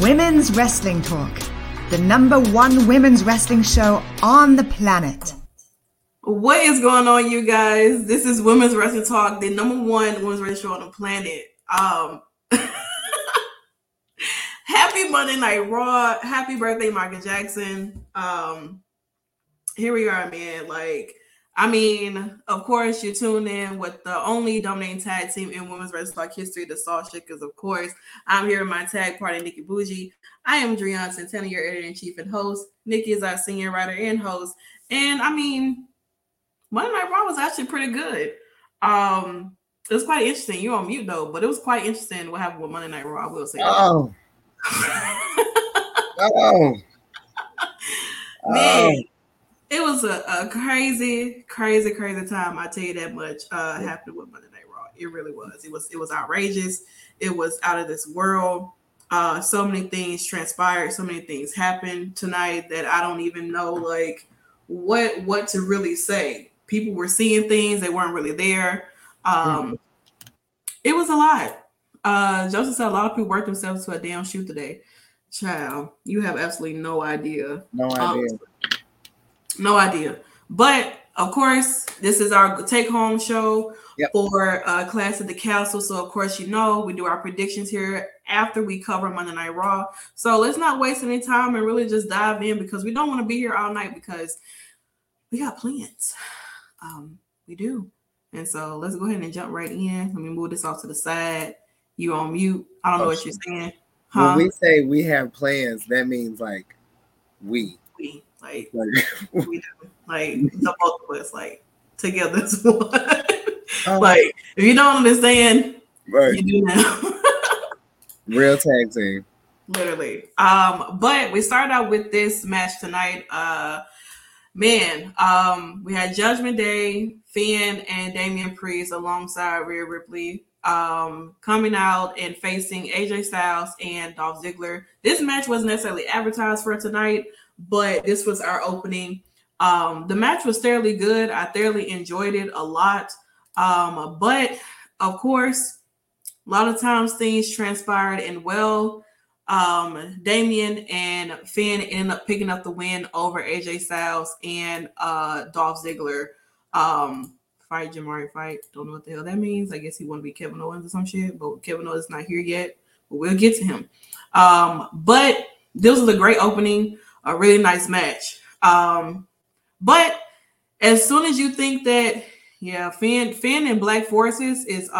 Women's Wrestling Talk, the number one women's wrestling show on the planet. What is going on, you guys? This is Women's Wrestling Talk, the number one women's wrestling show on the planet. Happy Monday Night Raw. Happy birthday, Michael Jackson. Here we are, man. Of course, you tune in with the only dominating tag team in women's wrestling history, the Salt Shakers, of course. I'm here with my tag partner, Nikki Bougie. I am Dreon Santana, your editor-in-chief and host. Nikki is our senior writer and host. And, Monday Night Raw was actually pretty good. It was quite interesting. You're on mute, though, but it was quite interesting what happened with Monday Night Raw, I will say. Man. It was a crazy time. I tell you that much. Happened with Monday Night Raw. It really was. It was outrageous. It was out of this world. So many things transpired. So many things happened tonight that I don't even know what to really say. People were seeing things they weren't really there. It was a lot. Joseph said a lot of people worked themselves to a damn shoot today. Child, you have absolutely no idea. No idea. But of course, this is our take-home show for Clash at the Castle. So of course, we do our predictions here after we cover Monday Night Raw. So let's not waste any time and really just dive in, because we don't want to be here all night, because we got plans. We do. And so let's go ahead and jump right in. Let me move this off to the side. You on mute. I don't know what you're saying. Huh? When we say we have plans, that means we. We do, the both of us, together as one. If you don't understand, you do now. Real tag team. Literally. But we started out with this match tonight. We had Judgment Day, Finn and Damian Priest alongside Rhea Ripley, coming out and facing AJ Styles and Dolph Ziggler. This match wasn't necessarily advertised for tonight, but this was our opening. The match was fairly good. I thoroughly enjoyed it a lot. But of course, a lot of times things transpired, and Damian and Finn ended up picking up the win over AJ Styles and Dolph Ziggler. Fight. Don't know what the hell that means. I guess he wanted to be Kevin Owens or some shit, but Kevin Owens is not here yet. But we'll get to him. But this was a great opening. A really nice match. But as soon as you think that, Finn and Black Forces is,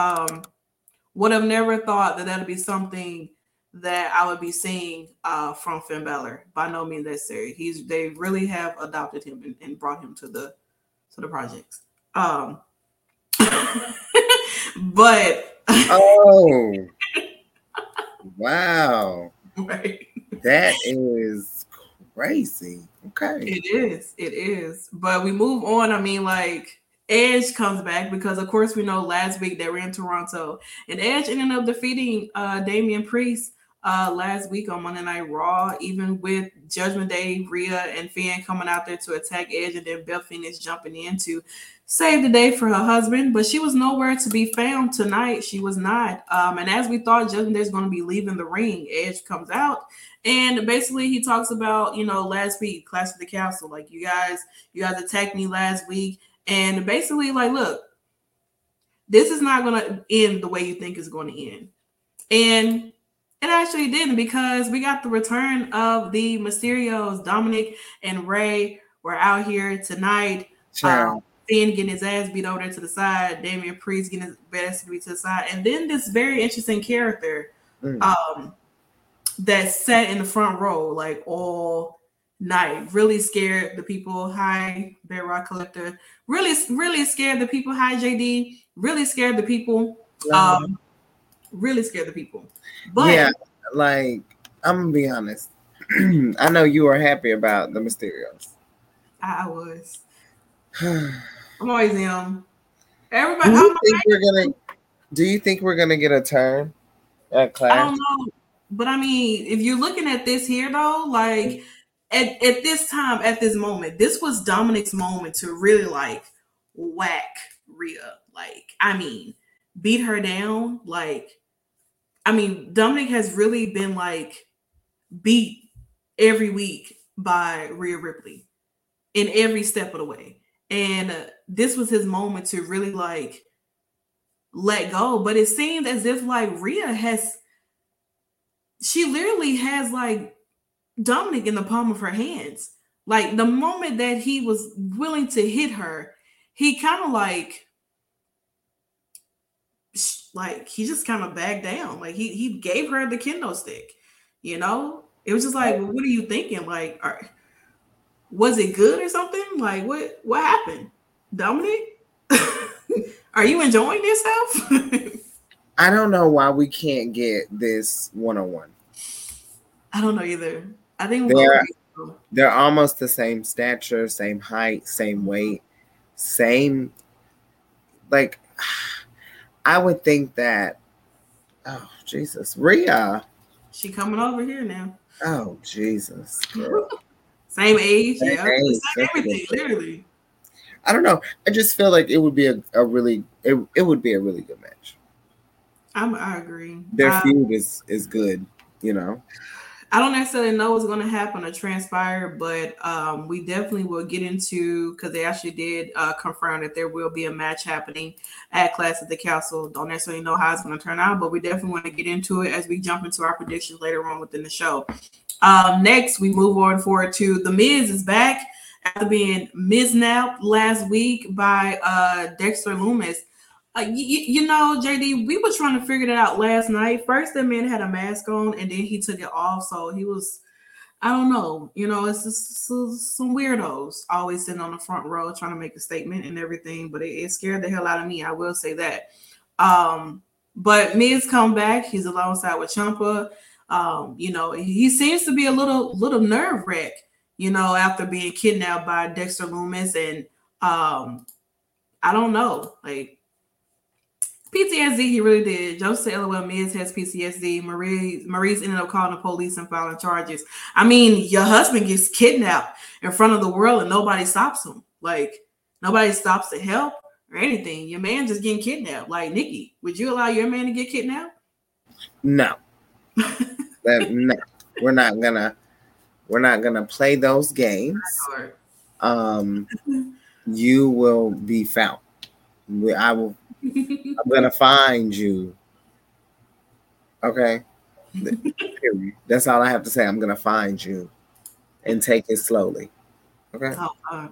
would have never thought that that'd be something that I would be seeing from Finn Balor. By no means necessary. They really have adopted him and brought him to the projects. But wow, right. That is crazy. Okay. It is. But we move on. I mean, like, Edge comes back because, of course, we know last week they were in Toronto. And Edge ended up defeating Damian Priest last week on Monday Night Raw, even with Judgment Day, Rhea, and Finn coming out there to attack Edge, and then Belle Phoenix jumping in to save the day for her husband. But she was nowhere to be found tonight. She was not. And as we thought, Judgment Day is going to be leaving the ring, Edge comes out. And basically he talks about, you know, last week, Clash at the Castle. Like, you guys attacked me last week. And basically, like, look, this is not going to end the way you think it's going to end. And it actually didn't, because we got the return of the Mysterios. Dominic and Rey were out here tonight. Sure. Finn getting his ass beat over there to the side. Damian Priest getting his ass beat to the side. And then this very interesting character that sat in the front row, like, all night, really scared the people. Hi, Bear Rock Collector. Really scared the people. Hi, JD. Really scared the people. Really scared the people. But yeah, like, I'm gonna be honest. I know you are happy about the Mysterios. I was. I'm always young. Everybody. Do you think we're gonna get a turn at Clash? I don't know, but I mean, if you're looking at this here though, like, at this time, at this moment, this was Dominic's moment to really, like, whack Rhea. Like, I mean, beat her down. Like, I mean, Dominic has really been, like, beat every week by Rhea Ripley in every step of the way. And this was his moment to really, like, let go. But it seemed as if, like, Rhea literally has, like, Dominic in the palm of her hands. Like, the moment that he was willing to hit her, he kind of, like, he just kind of backed down. Like, he gave her the kendo stick, you know? It was just like, well, what are you thinking? Like, was it good or something? Like, what happened? Dominic? Are you enjoying yourself? I don't know why we can't get this one-on-one. I don't know either. I think they're almost the same stature, same height, same weight, same, like, I would think that, oh, Jesus, Rhea. She coming over here now. Oh, Jesus. Same age. Same yeah. Age, same everything, literally. I don't know. I just feel like it would be a really good match. I agree. Their feud is good, you know. I don't necessarily know what's going to happen or transpire, but we definitely will get into, because they actually did confirm that there will be a match happening at Clash at the Castle. Don't necessarily know how it's going to turn out, but we definitely want to get into it as we jump into our predictions later on within the show. Next, we move on forward to The Miz is back after being Miznapped last week by Dexter Lumis. You know, JD, we were trying to figure that out last night. First, that man had a mask on, and then he took it off. So he was, I don't know. You know, it's just some weirdos always sitting on the front row trying to make a statement and everything. But it scared the hell out of me. I will say that. But Miz come back. He's alongside with Ciampa. You know, he seems to be a little nerve wreck, you know, after being kidnapped by Dexter Lumis. And I don't know. Like, PTSD, he really did. Joe said, LOL, Miz has PTSD. Marie's ended up calling the police and filing charges. I mean, your husband gets kidnapped in front of the world and nobody stops him. Like, nobody stops to help or anything. Your man just getting kidnapped. Like, Nikki, would you allow your man to get kidnapped? No. No. We're not gonna play those games. You will be found. I'm gonna find you. Okay. That's all I have to say. I'm gonna find you and take it slowly. Okay. Oh,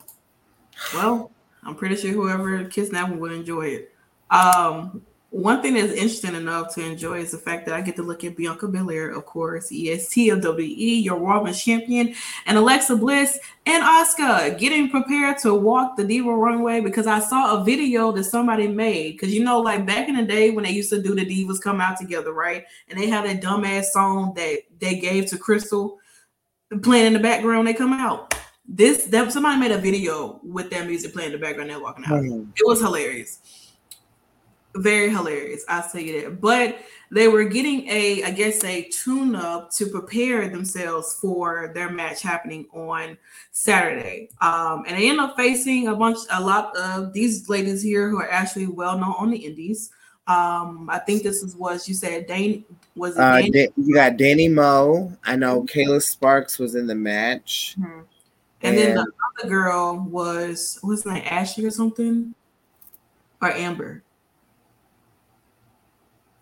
well, I'm pretty sure whoever kissed that one would enjoy it. One thing that's interesting enough to enjoy is the fact that I get to look at Bianca Belair, of course, EST of WWE, your Women's Champion, and Alexa Bliss and Asuka getting prepared to walk the Diva Runway, because I saw a video that somebody made. Because, you know, like, back in the day when they used to do the Divas come out together, right? And they had that dumbass song that they gave to Crystal. playing in the background, they come out. Somebody made a video with that music playing in the background, they're walking out. Mm-hmm. It was hilarious. Very hilarious, I'll tell you that. But they were getting a tune-up to prepare themselves for their match happening on Saturday. And they end up facing a lot of these ladies here who are actually well-known on the indies. I think this was you said Dane was. You got Danny Moe. I know Kayla Sparks was in the match. Mm-hmm. And then the other girl was like Ashley or something, or Amber.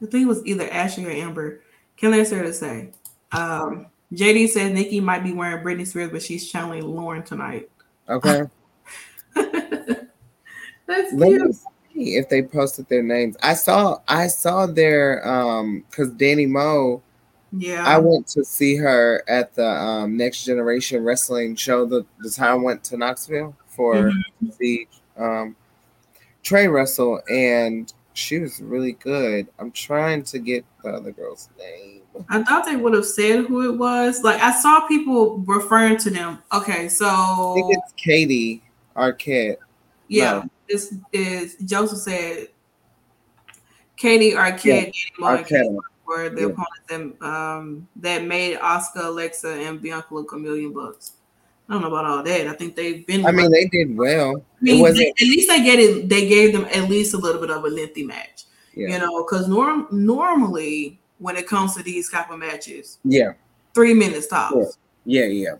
I think it was either Ashley or Amber. Can't let her to say. JD said Nikki might be wearing Britney Spears, but she's channeling Lauren tonight. Okay. That's cute. If they posted their names, I saw their because Danny Moe. Yeah, I went to see her at the Next Generation Wrestling show the time I went to Knoxville for to see Trey wrestle, and she was really good. I'm trying to get the other girl's name. I thought they would have said who it was. Like I saw people referring to them. Okay, so I think it's Katie Arquette. Yeah. No. This is Joseph said Katie Arquette were the opponents that made Asuka, Alexa, and Bianca look $1,000,000. I don't know about all that. I think they've been. I mean, they did well. I mean, at least they get it. They gave them at least a little bit of a lengthy match, you know, because normally when it comes to these type of matches, 3 minutes tops. Yeah,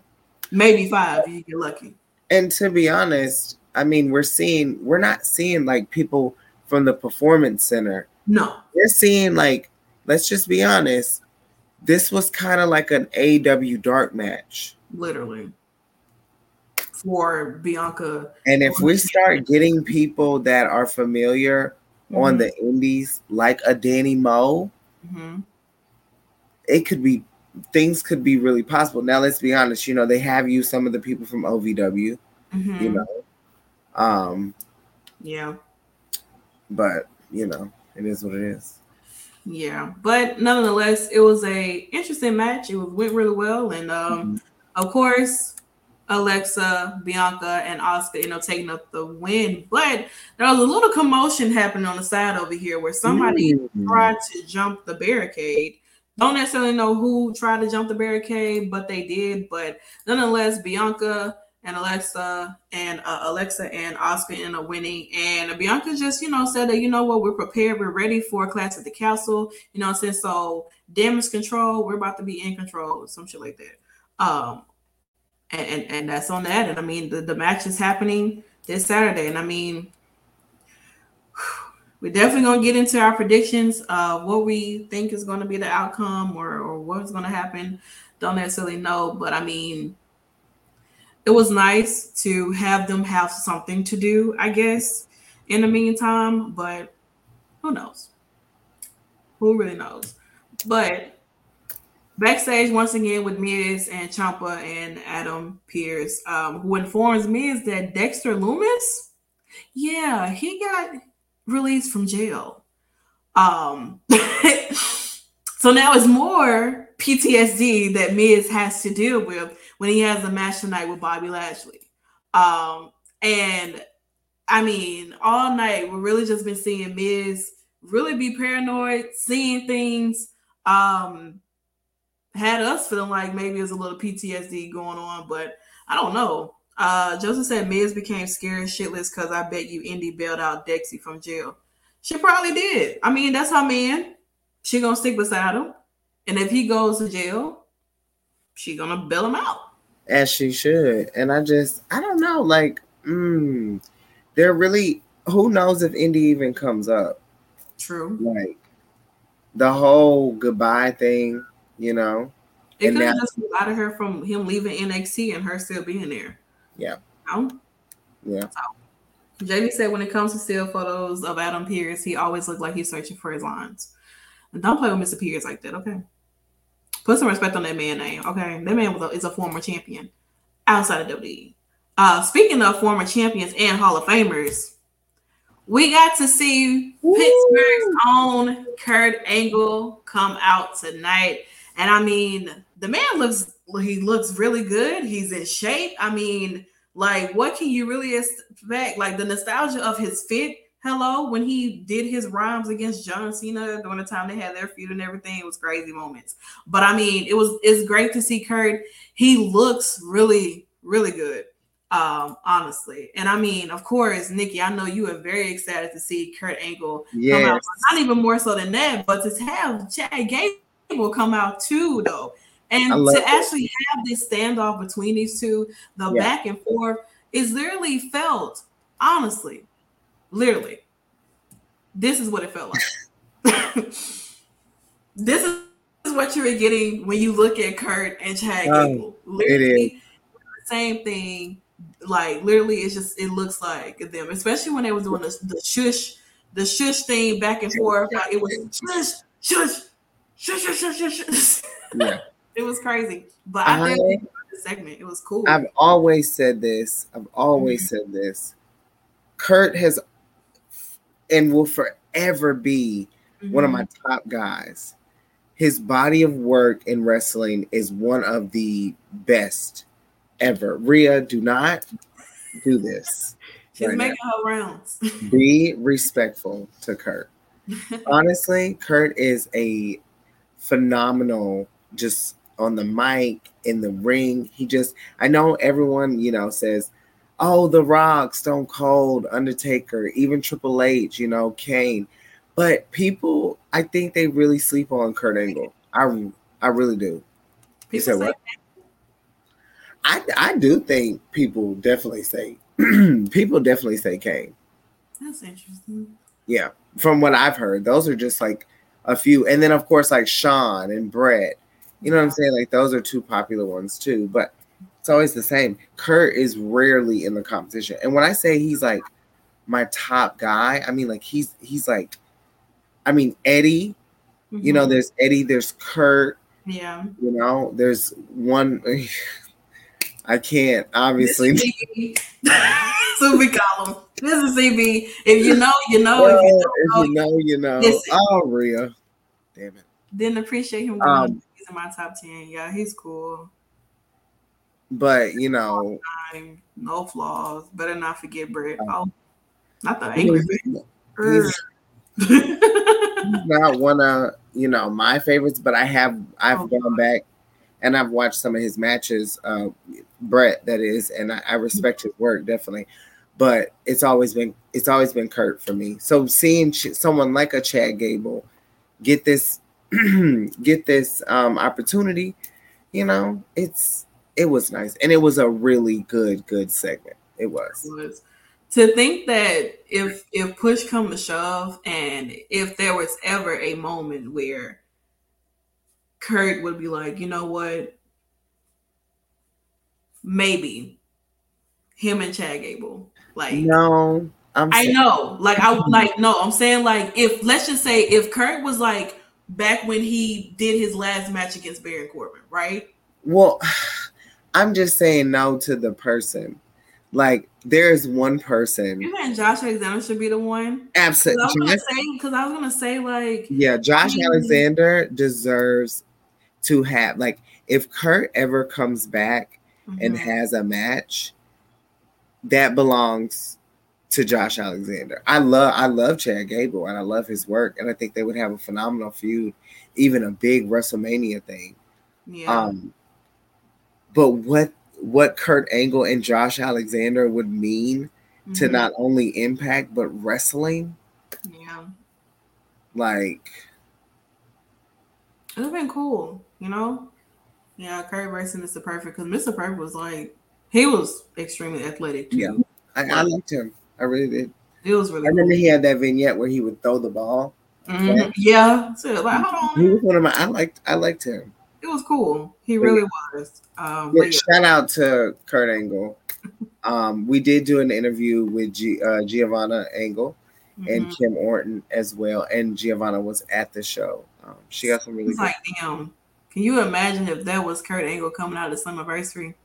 maybe 5 if you get lucky. And to be honest. I mean, we're not seeing like people from the performance center. No, we're seeing like, let's just be honest. This was kind of like an AEW dark match, literally, for Bianca. And if we start getting people that are familiar on the indies, like a Danny Moe, things could be really possible. Now, let's be honest. You know, they have used some of the people from OVW. You know. But you know, it is what it is. Yeah, but nonetheless, it was a interesting match. It went really well, and of course, Alexa, Bianca, and Asuka, you know, taking up the win. But there was a little commotion happening on the side over here where somebody tried to jump the barricade. Don't necessarily know who tried to jump the barricade, but they did. But nonetheless, Bianca. And Alexa and Asuka end up winning. And Bianca just, you know, said that, you know what, we're prepared. We're ready for Clash at the Castle. You know what I'm saying? So damage control, we're about to be in control. Some shit like that. And that's on that. And, I mean, the match is happening this Saturday. And, I mean, we're definitely going to get into our predictions of what we think is going to be the outcome or what's going to happen. Don't necessarily know. But, I mean... It was nice to have them have something to do, I guess, in the meantime, but who knows? Who really knows? But backstage once again with Miz and Ciampa and Adam Pearce, who informs Miz that Dexter Lumis, he got released from jail. So now it's more PTSD that Miz has to deal with when he has a match tonight with Bobby Lashley. And I mean, all night, we've really just been seeing Miz really be paranoid, seeing things, had us feeling like maybe there's a little PTSD going on, but I don't know. Joseph said Miz became scared shitless because I bet you Indy bailed out Dexie from jail. She probably did. I mean, that's her man. She gonna stick beside him. And if he goes to jail, she gonna bail him out. As she should. And I don't know. Like, they're really, who knows if Indy even comes up? True. Like, the whole goodbye thing, you know? It could have just been out of her from him leaving NXT and her still being there. Yeah. No? Yeah. So, JD said when it comes to still photos of Adam Pearce, he always looked like he's searching for his lines. And don't play with Mr. Pearce like that, okay? Put some respect on that man's name, okay? That man is a former champion outside of WWE. Speaking of former champions and Hall of Famers, we got to see Pittsburgh's own Kurt Angle come out tonight. And, I mean, the man looks he looks really good. He's in shape. I mean, like, what can you really expect? Like, the nostalgia of his fit. Hello, when he did his rhymes against John Cena during the time they had their feud and everything, it was crazy moments. But I mean, it's great to see Kurt. He looks really, really good, honestly. And I mean, of course, Nikki, I know you are very excited to see Kurt Angle come out. Not even more so than that, but to have Chad Gable come out too, though. And to actually have this standoff between these two, the back and forth, is literally felt, honestly. Literally, this is what it felt like. This is what you were getting when you look at Kurt and Chad Gable. Literally, it is the same thing. Like, literally, it's just, it looks like them, especially when they were doing the shush thing back and forth. Like, it was shush. Yeah, it was crazy. But I think the segment, it was cool. I've always said this. Kurt has. And will forever be one of my top guys. His body of work in wrestling is one of the best ever. Rhea, do not do this. She's right making now. Her rounds. Be respectful to Kurt. Honestly, Kurt is a phenomenal, just on the mic, in the ring. He just, I know everyone, you know, says, oh, The Rock, Stone Cold, Undertaker, even Triple H, you know, Kane. But people, I think they really sleep on Kurt Angle. I really do. You said what? I do think people definitely say Kane. That's interesting. Yeah, from what I've heard, those are just like a few. And then, of course, like Sean and Brett. You know what I'm saying? Like, those are two popular ones, too. But it's always the same. Kurt is rarely in the competition. And when I say he's like my top guy, I mean, like he's like, I mean, Eddie, you know, there's Eddie, there's Kurt. Yeah. You know, there's one. I can't, obviously. This is CB. Super column. This is CB. If you know, you know. Well, if you know, you know. Oh, Rhea. Damn it. Didn't appreciate him. He's in my top 10. Yeah, he's cool. But you know, no flaws. Better not forget Brett. Not the angry. He's not one of, you know, my favorites, but I've gone back and I've watched some of his matches, Brett, that is, and I respect his work definitely. But it's always been Kurt for me. So seeing someone like a Chad Gable get this opportunity, you know, It was nice, and it was a really good segment. It was. To think that if push come to shove, and if there was ever a moment where Kurt would be like, you know what, maybe him and Chad Gable, like no, I'm saying, like, if, let's just say if Kurt was like back when he did his last match against Baron Corbin, right? Well. I'm just saying no to the person. Like, there is one person. You mean Josh Alexander should be the one? Absolutely. Because I was going to say, like... Yeah, Josh Alexander deserves to have... Like, if Kurt ever comes back and has a match, that belongs to Josh Alexander. I love Chad Gable, and I love his work, and I think they would have a phenomenal feud, even a big WrestleMania thing. Yeah. But what Kurt Angle and Josh Alexander would mean to not only Impact, but wrestling. Yeah. Like. It would have been cool, you know? Yeah, Kurt versus Mr. Perfect, because Mr. Perfect was like, he was extremely athletic too. Yeah, I liked him. I really did. It was really I remember cool. He had that vignette where he would throw the ball. Mm-hmm. Yeah. So, like, hold on. He was one of my, I liked him. It was cool. He really was. Shout out to Kurt Angle. We did do an interview with Giovanna Angle and Kim Orton as well. And Giovanna was at the show. She got some really good. Like, damn. Can you imagine if that was Kurt Angle coming out of Slammiversary?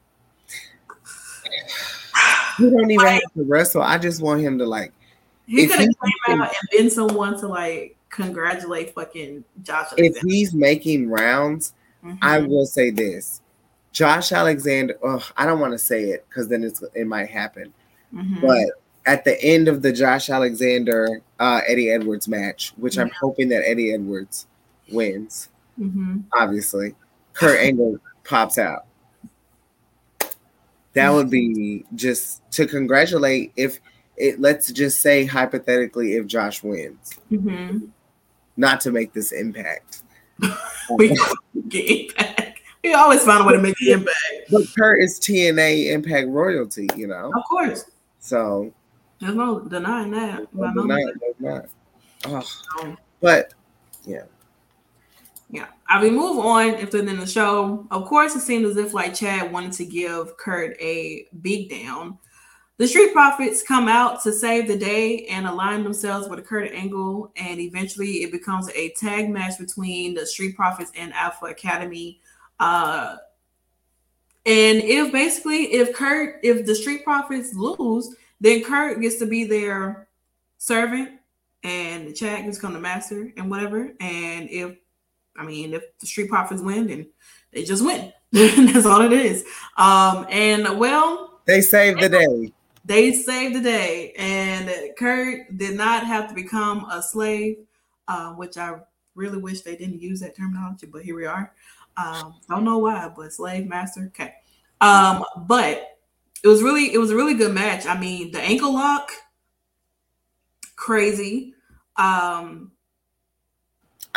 He don't even have to wrestle. I just want him to, like. He could have came out and been someone to, like, congratulate fucking Josh. If he's making rounds. I will say this. Josh Alexander, I don't want to say it because then it might happen. Mm-hmm. But at the end of the Josh Alexander, Eddie Edwards match, which I'm hoping that Eddie Edwards wins, obviously, Kurt Angle pops out. That would be just to congratulate let's just say hypothetically, if Josh wins, not to make this impact. We always find a way to make an impact. But Kurt is TNA Impact royalty, you know? Of course. So. There's no denying that. But, yeah. Yeah. I mean, move on after the end of the show. Of course, it seemed as if like Chad wanted to give Kurt a beat down. The Street Profits come out to save the day and align themselves with Kurt Angle, and eventually it becomes a tag match between the Street Profits and Alpha Academy. And if the Street Profits lose, then Kurt gets to be their servant and Chad gets to become the master and whatever. And if the Street Profits win, then they just win. That's all it is. They saved the day. They saved the day. And Kurt did not have to become a slave, which I really wish they didn't use that terminology, but here we are. Don't know why, but slave master. Okay. But it was a really good match. I mean, the ankle lock, crazy. I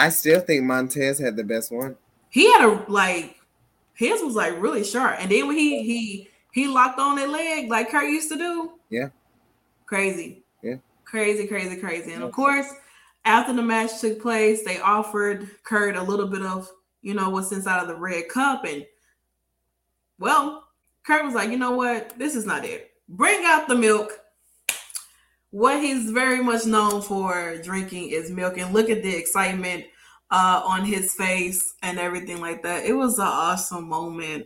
still think Montez had the best one. He had his was like really sharp. And then when he locked on that leg like Kurt used to do. Yeah. Crazy. Yeah. Crazy. And of course, after the match took place, they offered Kurt a little bit of, you know, what's inside of the red cup. And, well, Kurt was like, you know what? This is not it. Bring out the milk. What he's very much known for drinking is milk. And look at the excitement on his face and everything like that. It was an awesome moment.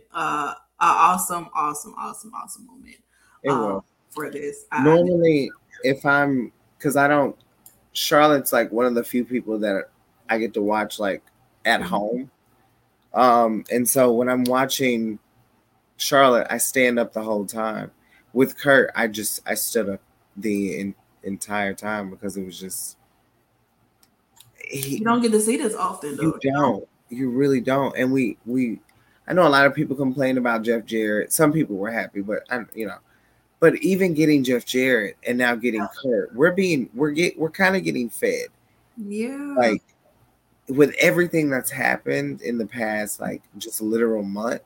Awesome moment. It was. For this. Normally, Charlotte's like one of the few people that I get to watch like at home. And so when I'm watching Charlotte, I stand up the whole time. With Kurt, I stood up the entire time because it was just. You don't get to see this often, though. You don't. You really don't. And I know a lot of people complained about Jeff Jarrett. Some people were happy, but even getting Jeff Jarrett and now getting Kurt, we're kind of getting fed. Yeah. Like, with everything that's happened in the past, like just literal month,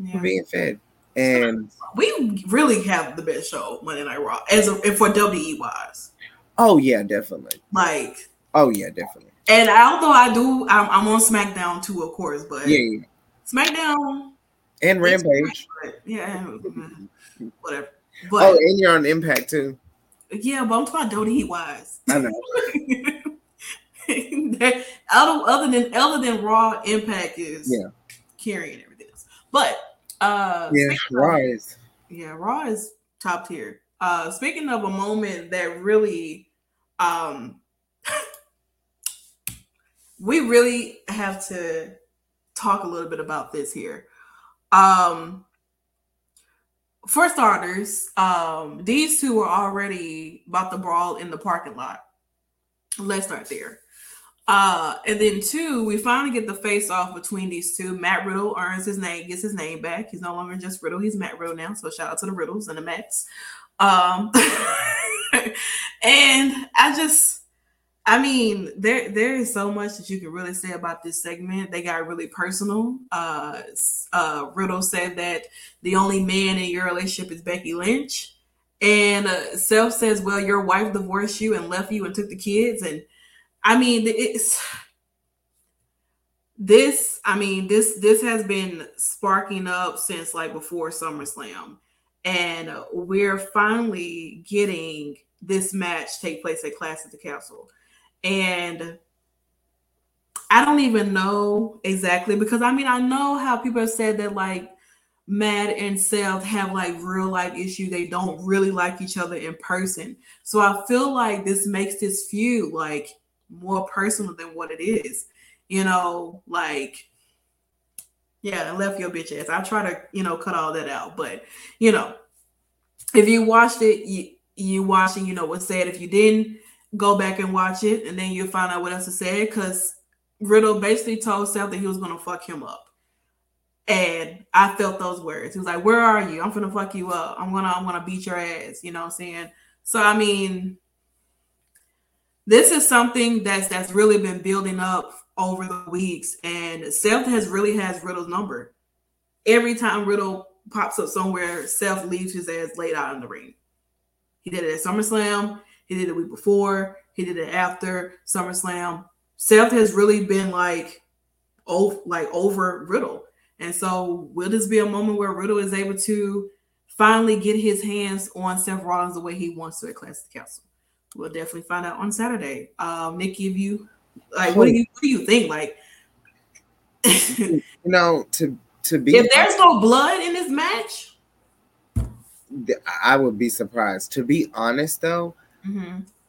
we're being fed, and we really have the best show Monday Night Raw and for WWE wise. Oh yeah, definitely. Like And although I'm on SmackDown too, of course, but SmackDown and Rampage, whatever. But, and you're on Impact too. Yeah, but I'm talking about WWE wise. I know. Other than Raw, Impact is carrying everything else. But Raw is top tier. Speaking of a moment that really, we really have to talk a little bit about this here. For starters, these two were already about to brawl in the parking lot. Let's start there. And then two, we finally get the face off between these two. Matt Riddle earns his name, gets his name back. He's no longer just Riddle. He's Matt Riddle now. So shout out to the Riddles and the Matts. And there is so much that you can really say about this segment. They got really personal. Riddle said that the only man in your relationship is Becky Lynch. And Self says, well, your wife divorced you and left you and took the kids. And I mean, this has been sparking up since like before SummerSlam, and we're finally getting this match take place at Clash at the Castle. And I don't even know exactly because I know how people have said that like Matt and Seth have like real life issue. They don't really like each other in person. So I feel like this makes this feud like more personal than what it is, you know, like Yeah, I left your bitch ass. I try to, cut all that out. But, if you watched it, you watched and you know what's said. If you didn't, go back and watch it. And then you'll find out what else is said. Because Riddle basically told Seth that he was going to fuck him up. And I felt those words. He was like, where are you? I'm going to fuck you up. I'm gonna beat your ass. You know what I'm saying? So, I mean, this is something that's really been building up over the weeks. And Seth really has Riddle's number. Every time Riddle pops up somewhere, Seth leaves his ass laid out in the ring. He did it at SummerSlam. He did it the week before. He did it after SummerSlam. Seth has really been like over Riddle. And so will this be a moment where Riddle is able to finally get his hands on Seth Rollins the way he wants to at Clash at the Castle? We'll definitely find out on Saturday. Nikki, if you what do you think? Like, to be if there's no blood in this match, I would be surprised. To be honest, though,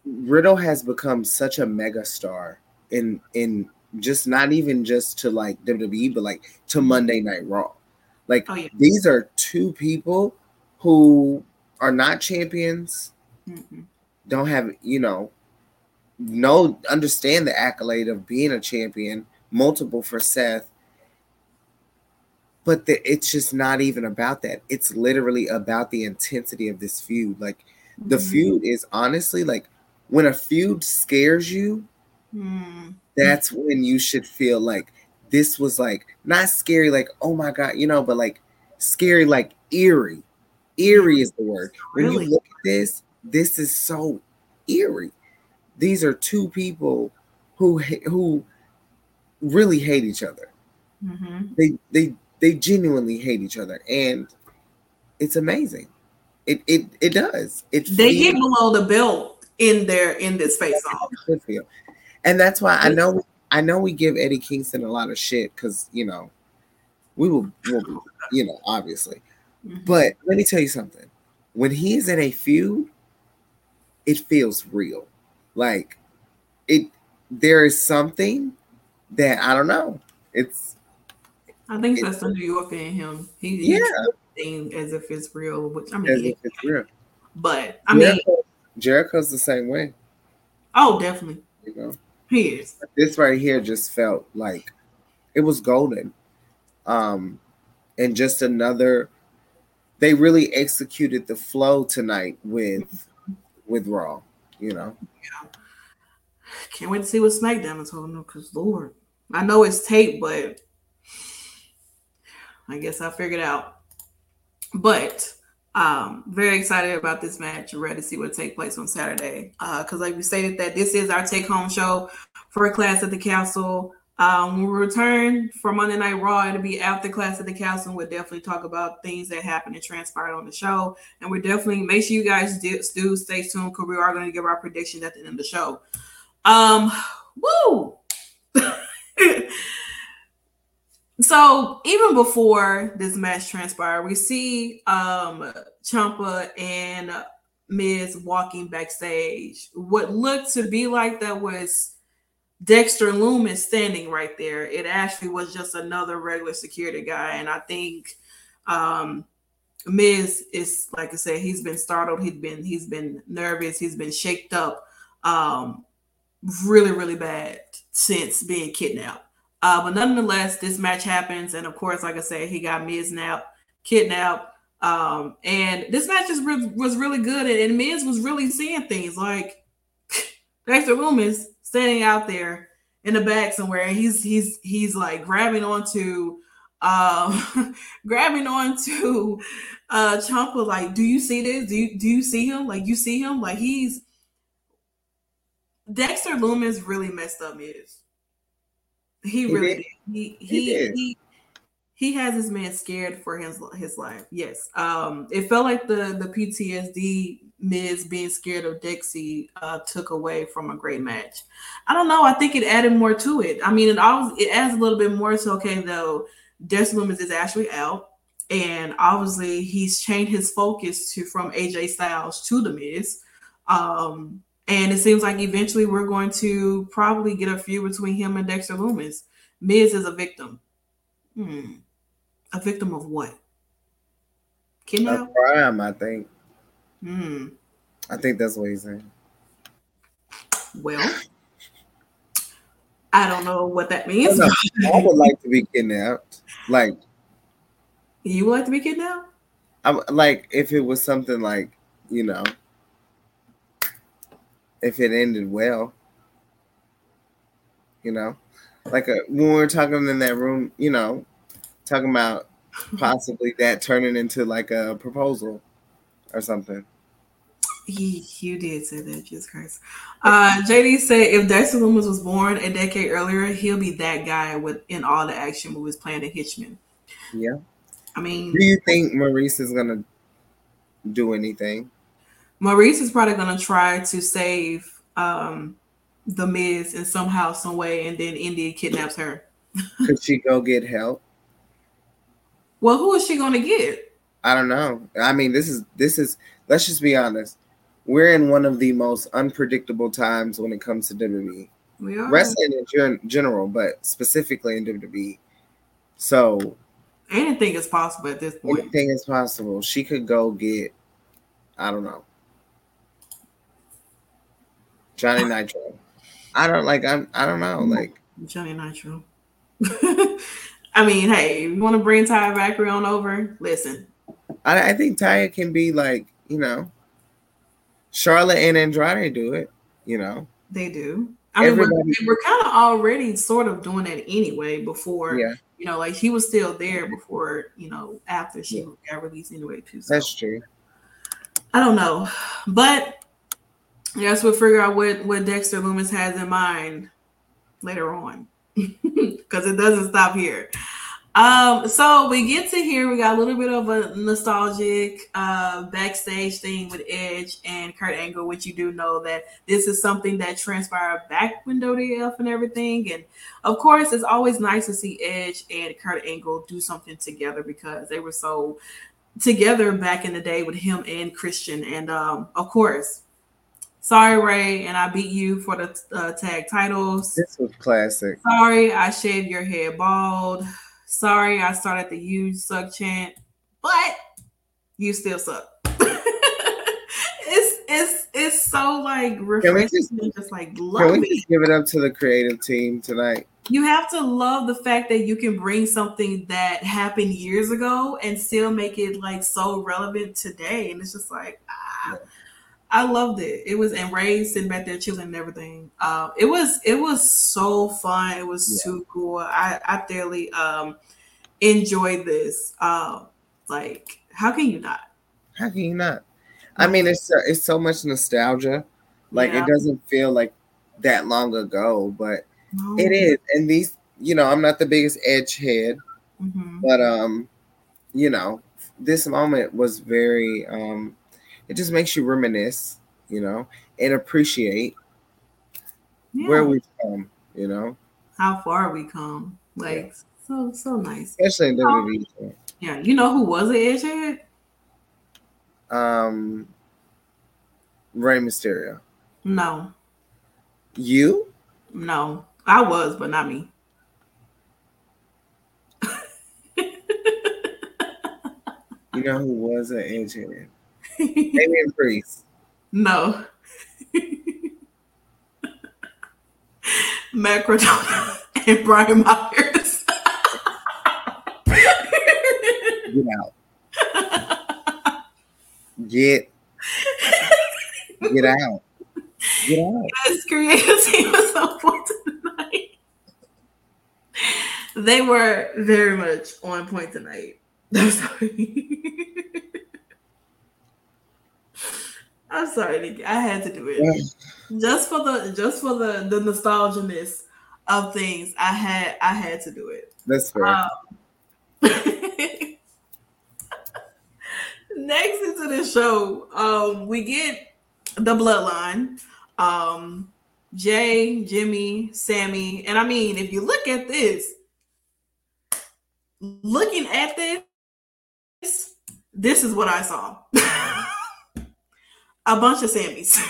Riddle has become such a megastar in just not even just to like WWE, but like to Monday Night Raw. Like these are two people who are not champions, don't have understand the accolade of being a champion, multiple for Seth. But it's just not even about that. It's literally about the intensity of this feud. Like the feud is honestly like when a feud scares you, that's when you should feel like this was like not scary, like, oh my God, but like scary, like eerie. Eerie is the word. When you look at this is so eerie. These are two people who really hate each other. They genuinely hate each other, and it's amazing. It does. They get below the belt in this face-off, and that's why I know we give Eddie Kingston a lot of shit because we will, obviously. But let me tell you something: when he is in a feud, it feels real. Like there is something that I don't know. I think that's the New Yorker in him. He as if it's real, which I mean, as if it's real. But I mean, Jericho's the same way. Oh, definitely. He is. This right here just felt like it was golden, and just another. They really executed the flow tonight with Raw. Yeah. Can't wait to see what SmackDown is holding up because Lord, I know it's tape, but I guess I figured out. But very excited about this match. Ready to see what take place on Saturday. Because like we stated, that this is our take-home show for Clash at the Castle. When we return for Monday Night Raw, it'll be after Clash at the Castle. And we'll definitely talk about things that happened and transpired on the show. And we're definitely make sure you guys do stay tuned because we are going to give our predictions at the end of the show. Woo! So even before this match transpired, we see Ciampa and Miz walking backstage. What looked to be like that was Dexter Lumis standing right there. It actually was just another regular security guy. And I think Miz is, like I said, he's been startled. He's been nervous. He's been shaked up really, really bad since being kidnapped. But nonetheless, this match happens. And of course, like I said, he got Miz kidnapped. And this match was really good. And Miz was really seeing things like Dexter Lumis standing out there in the back somewhere. And he's like grabbing onto Ciampa. Like, do you see this? Do you see him? Like, you see him? Like, he's Dexter Lumis really messed up Miz. He really did. He has his man scared for his life. Yes. It felt like the PTSD Miz being scared of Dexy took away from a great match. I don't know. I think it added more to it. I mean, it adds a little bit more to, okay, though, Dexter Lumis is actually out. And obviously he's changed his focus from AJ Styles to the Miz. And it seems like eventually we're going to probably get a feud between him and Dexter Lumis. Miz is a victim. A victim of what? Kidnapping? A crime, I think. I think that's what he's saying. Well, I don't know what that means. I would like to be kidnapped. Like, you would like to be kidnapped? I'm like, if it was something like, you know, if it ended well, you know, like when we were talking in that room, you know, talking about possibly that turning into like a proposal or something. You did say that, Jesus Christ. JD said if Dexter Lumis was born a decade earlier, he'll be that guy in all the action movies playing a hitchman. Yeah. I mean, do you think Maurice is going to do anything? Maurice is probably going to try to save The Miz in somehow, some way, and then Indy kidnaps her. Could she go get help? Well, who is she going to get? I don't know. I mean, this is. Let's just be honest. We're in one of the most unpredictable times when it comes to WWE. We are. Wrestling in general, but specifically in WWE. So anything is possible at this point. Anything is possible. She could go get, I don't know, Johnny Nitro. I don't know. Like Johnny Nitro. I mean, hey, if you want to bring Ty Valkyrie on over, listen. I think Ty can be like, you know, Charlotte and Andrade do it, you know. They do. I mean, we're kind of already sort of doing that anyway before, yeah. You know, like he was still there before, you know, after she got released anyway too. So. That's true. I don't know. But I guess we'll figure out what Dexter Lumis has in mind later on because it doesn't stop here. So we get to here, we got a little bit of a nostalgic backstage thing with Edge and Kurt Angle, which you do know that this is something that transpired back when WWF and everything. And of course, it's always nice to see Edge and Kurt Angle do something together because they were so together back in the day with him and Christian. And of course, sorry, Ray, and I beat you for the tag titles. This was classic. Sorry, I shaved your head bald. Sorry, I started the "you suck" chant, but you still suck. It's so like refreshing. Just like love. Can we just give it up to the creative team tonight? You have to love the fact that you can bring something that happened years ago and still make it like so relevant today. And it's just like I loved it. It was and Ray sitting back there chilling and everything. It was so fun. It was too cool. I thoroughly enjoyed this. Like how can you not? How can you not? I mean, it's so much nostalgia. Like it doesn't feel like that long ago, but it is. And these, you know, I'm not the biggest Edge head, but you know, this moment was very it just makes you reminisce, you know, and appreciate where we've come, you know. How far we come. Like, so nice. Especially in WWE. Yeah. You know who was an edgehead? Rey Mysterio. No. You? No. I was, but not me. You know who was an edgehead? Damian Priest. No. Matt Riddle and Brian Myers. Get out. Get out. Get out. This creative team was on point tonight. They were very much on point tonight. I'm sorry, Nikki. I had to do it just for the nostalgia-ness of things. I had to do it. That's fair. Next into the show, we get the Bloodline. Jey, Jimmy, Sammy, and I mean, if you look at this, this is what I saw. A bunch of Sammys.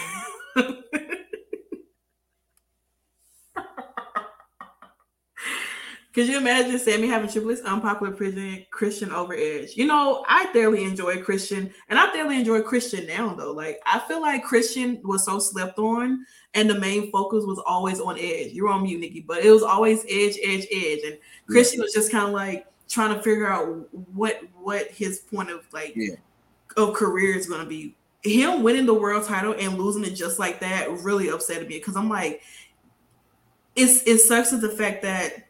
Could you imagine Sami having Triple H's unpopular prison Christian over Edge? You know, I thoroughly enjoy Christian, and I thoroughly enjoy Christian now, though. Like, I feel like Christian was so slept on, and the main focus was always on Edge. You're on mute, Nikki, but it was always Edge, Edge, Edge. And Christian was just kind of like trying to figure out what his point of of career is going to be. Him winning the world title and losing it just like that really upset me, because I'm like, it sucks with the fact that.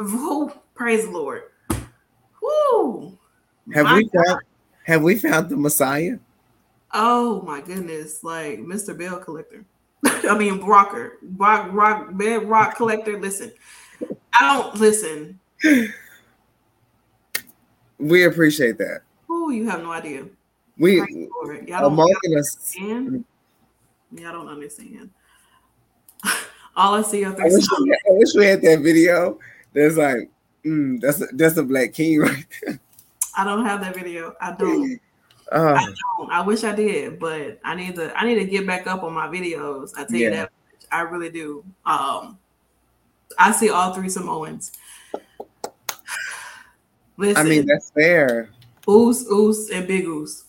Oh, praise the Lord. Woo. Have we found the Messiah? Oh my goodness, like Mr. Bell Collector. I mean Brocker. Rock Collector. Listen. Listen. We appreciate that. Oh, you have no idea. Y'all don't understand. All I see up there. I wish we had that video. There's like, that's a black king right there. I don't have that video. I don't. I wish I did, but I need to get back up on my videos. I tell you that. I really do. I see all three Samoans. Listen, I mean, that's fair. Oos, and Big Oos.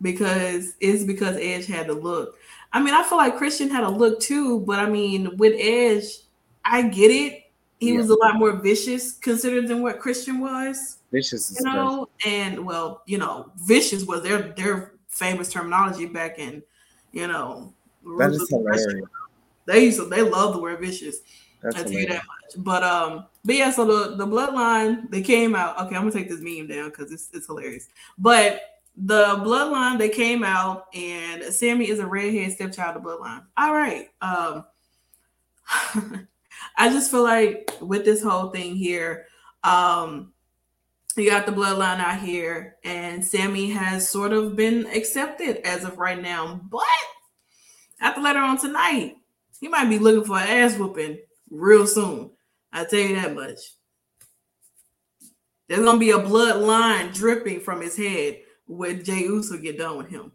Because Edge had the look. I mean, I feel like Christian had a look too, but I mean, with Edge, I get it. He was a lot more vicious considered than what Christian was. Vicious, you know, and well, you know, vicious was their famous terminology back in, you know, that is hilarious. They love the word vicious. That's I tell you that much. But yeah, so the Bloodline, they came out. Okay, I'm gonna take this meme down because it's hilarious. But the Bloodline, they came out, and Sami is a redhead stepchild of Bloodline. All right. I just feel like with this whole thing here, you got the Bloodline out here, and Sami has sort of been accepted as of right now. But after later on tonight, he might be looking for an ass whooping real soon. I tell you that much. There's going to be a bloodline dripping from his head when Jey Uso get done with him.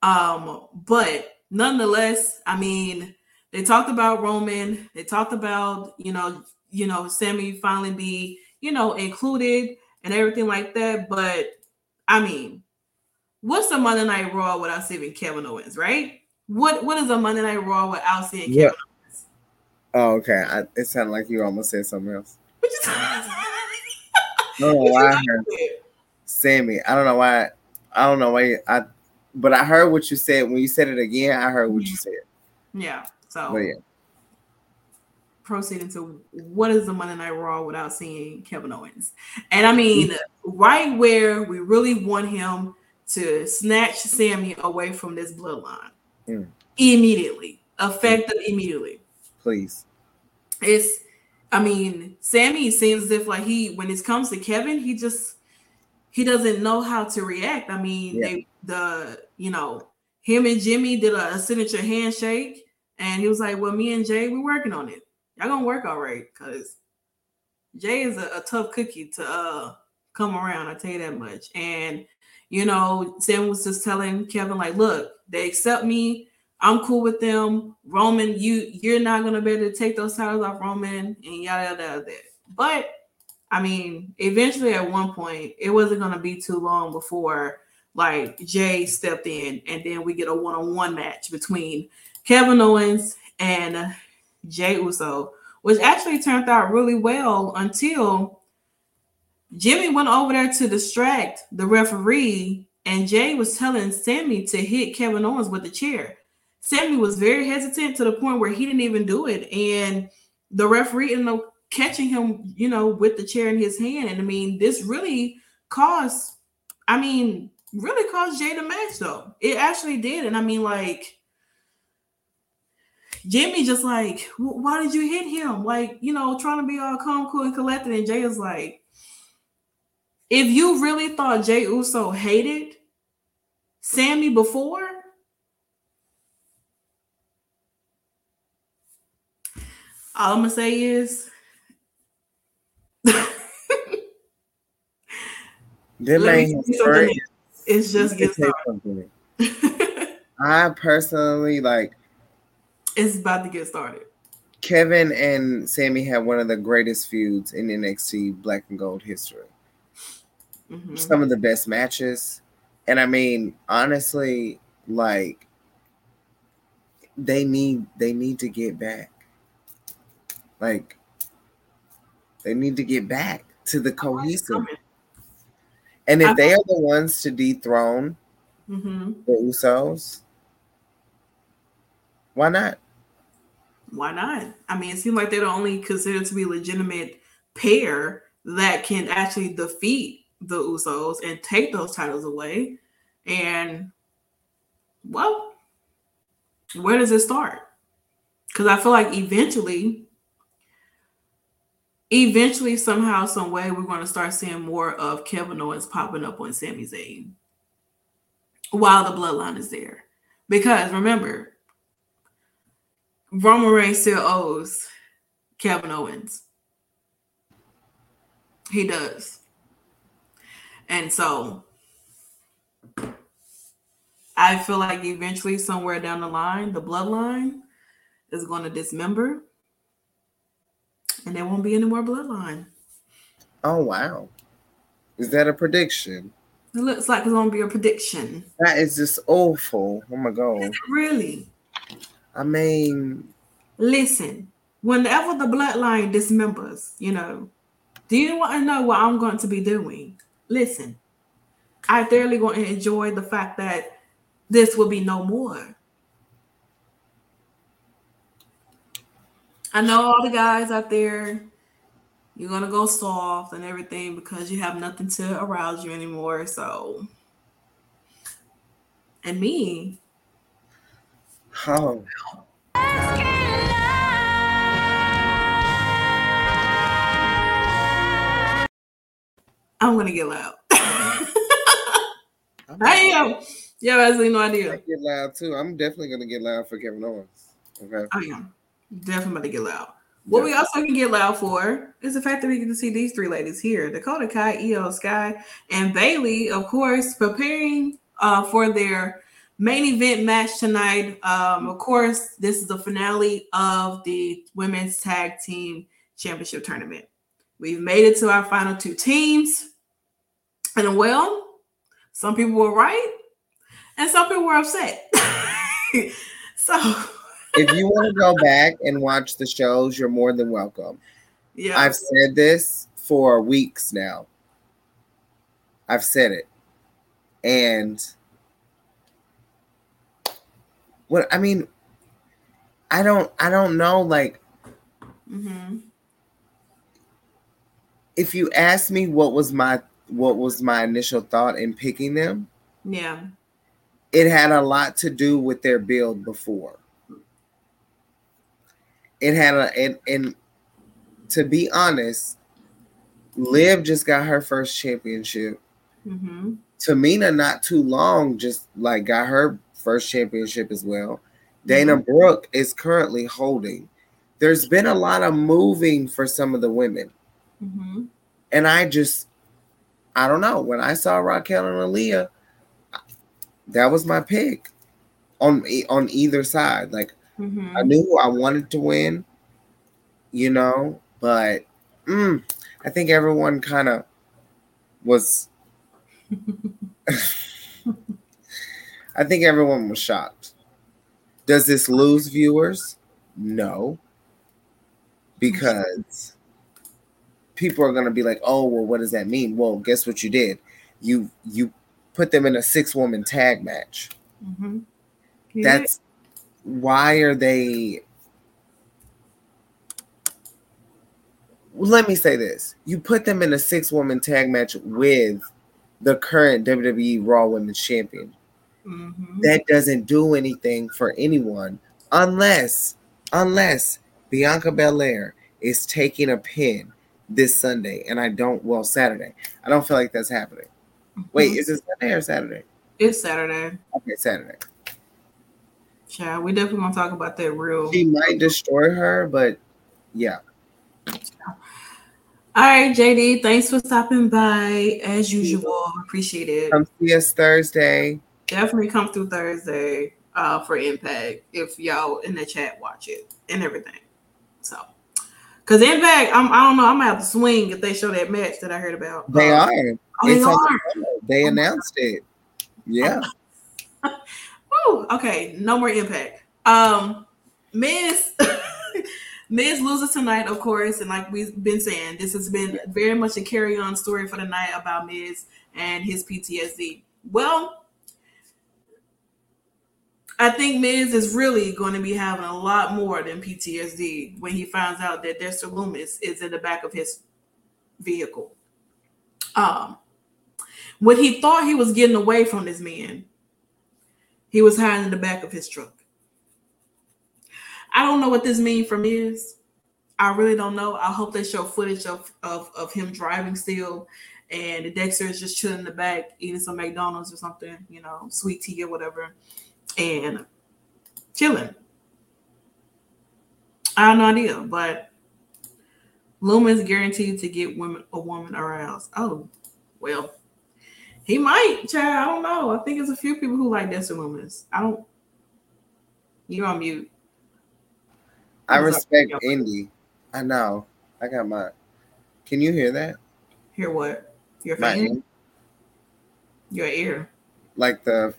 But nonetheless, I mean, they talked about Roman. They talked about, you know, Sami finally be, you know, included and everything like that. But I mean, what's a Monday Night Raw without seeing Kevin Owens, right? What is a Monday Night Raw without seeing Kevin Owens? Oh, okay. It sounded like you almost said something else. Sami, I don't know why. But I heard what you said when you said it again. I heard what you said. Yeah. So proceeding to what is the Monday Night Raw without seeing Kevin Owens? And I mean, right where we really want him to snatch Sami away from this bloodline immediately, effective immediately. Please. Sami seems as if like when it comes to Kevin, he doesn't know how to react. I mean, him and Jimmy did a signature handshake, and he was like, well, me and Jay, we're working on it. Y'all gonna work all right, because Jay is a tough cookie to come around, I tell you that much. And, you know, Sam was just telling Kevin, like, look, they accept me. I'm cool with them. Roman, you're not gonna be able to take those titles off Roman, and yada, yada, yada. But I mean, eventually at one point, it wasn't going to be too long before like Jay stepped in, and then we get a one-on-one match between Kevin Owens and Jey Uso, which actually turned out really well until Jimmy went over there to distract the referee, and Jay was telling Sami to hit Kevin Owens with the chair. Sami was very hesitant to the point where he didn't even do it, and the referee ended up catching him, you know, with the chair in his hand. And I mean, this really caused Jay to match, though. It actually did. And I mean, like, Jimmy just like, why did you hit him? Like, you know, trying to be all calm, cool, and collected. And Jay is like, if you really thought Jey Uso hated Sami before, all I'm going to say is, it's just get started. I personally, like, it's about to get started. Kevin and Sami had one of the greatest feuds in NXT Black and Gold history. Mm-hmm. Some of the best matches. And I mean, honestly, like they need to get back. Like they need to get back to the cohesive. And if they are the ones to dethrone the Usos, why not? Why not? I mean, it seems like they're the only considered to be legitimate pair that can actually defeat the Usos and take those titles away. And, well, where does it start? Because I feel like eventually, somehow, some way, we're going to start seeing more of Kevin Owens popping up on Sami Zayn while the bloodline is there. Because remember, Roman Reigns still owes Kevin Owens. He does. And so I feel like eventually, somewhere down the line, the bloodline is going to dismember. And there won't be any more bloodline. Oh, wow. Is that a prediction? It looks like it's going to be a prediction. That is just awful. Oh, my God. Is it really? I mean... Listen, whenever the bloodline dismembers, you know, do you want to know what I'm going to be doing? Listen, I thoroughly going to enjoy the fact that this will be no more. I know all the guys out there, you're going to go soft and everything because you have nothing to arouse you anymore. So, and me. Oh. I'm going to get loud. I am. You have absolutely no idea. I get loud too. I'm definitely going to get loud for Kevin Owens. Okay. I am. Definitely about to get loud. What we also can get loud for is the fact that we get to see these three ladies here. Dakota Kai, Iyo Sky, and Bayley, of course, preparing for their main event match tonight. Of course, this is the finale of the Women's Tag Team Championship Tournament. We've made it to our final two teams. And, well, some people were right, and some people were upset. So... If you want to go back and watch the shows, you're more than welcome. Yeah, I've said this for weeks now. I've said it. And what I mean, I don't know, like if you ask me what was my initial thought in picking them, yeah, it had a lot to do with their build before. It had and to be honest, Liv just got her first championship. Tamina not too long just like got her first championship as well. Dana Brooke is currently holding. There's been a lot of moving for some of the women. And I don't know. When I saw Raquel and Aaliyah, that was my pick on either side. Like, I knew I wanted to win, you know, but I think everyone kind of was. I think everyone was shocked. Does this lose viewers? No. Because people are going to be like, oh, well, what does that mean? Well, guess what you did? You put them in a 6-woman tag match. That's. Why are they? Let me say this. You put them in a 6-woman tag match with the current WWE Raw Women's Champion. That doesn't do anything for anyone unless Bianca Belair is taking a pin this Sunday. And Saturday. I don't feel like that's happening. Wait, is it Sunday or Saturday? It's Saturday. Okay, Saturday. Yeah, we definitely gonna talk about that real. She might destroy her, but yeah. All right, JD, thanks for stopping by as usual. Appreciate it. Come see us Thursday. Definitely come through Thursday for Impact if y'all in the chat watch it and everything. So, because Impact, I don't know, I'm going to have to swing if they show that match that I heard about. They are. Oh, they are. They announced it. Yeah. Woo, okay, no more Impact. Miz loses tonight, of course, and like we've been saying, this has been very much a carry-on story for the night about Miz and his PTSD. Well, I think Miz is really going to be having a lot more than PTSD when he finds out that Dexter Lumis is in the back of his vehicle. When he thought he was getting away from this man, he was hiding in the back of his truck. I don't know what this means for Miz. I really don't know. I hope they show footage of him driving still, and Dexter is just chilling in the back, eating some McDonald's or something, you know, sweet tea or whatever, and chilling. I have no idea, but Lumis guaranteed to get a woman aroused. Oh, well, he might, child. I don't know. I think there's a few people who like Dexter Lumis. You're on mute. I respect Indy. I know. I got my. Can you hear that? Hear what? Your fan? Your ear. Like the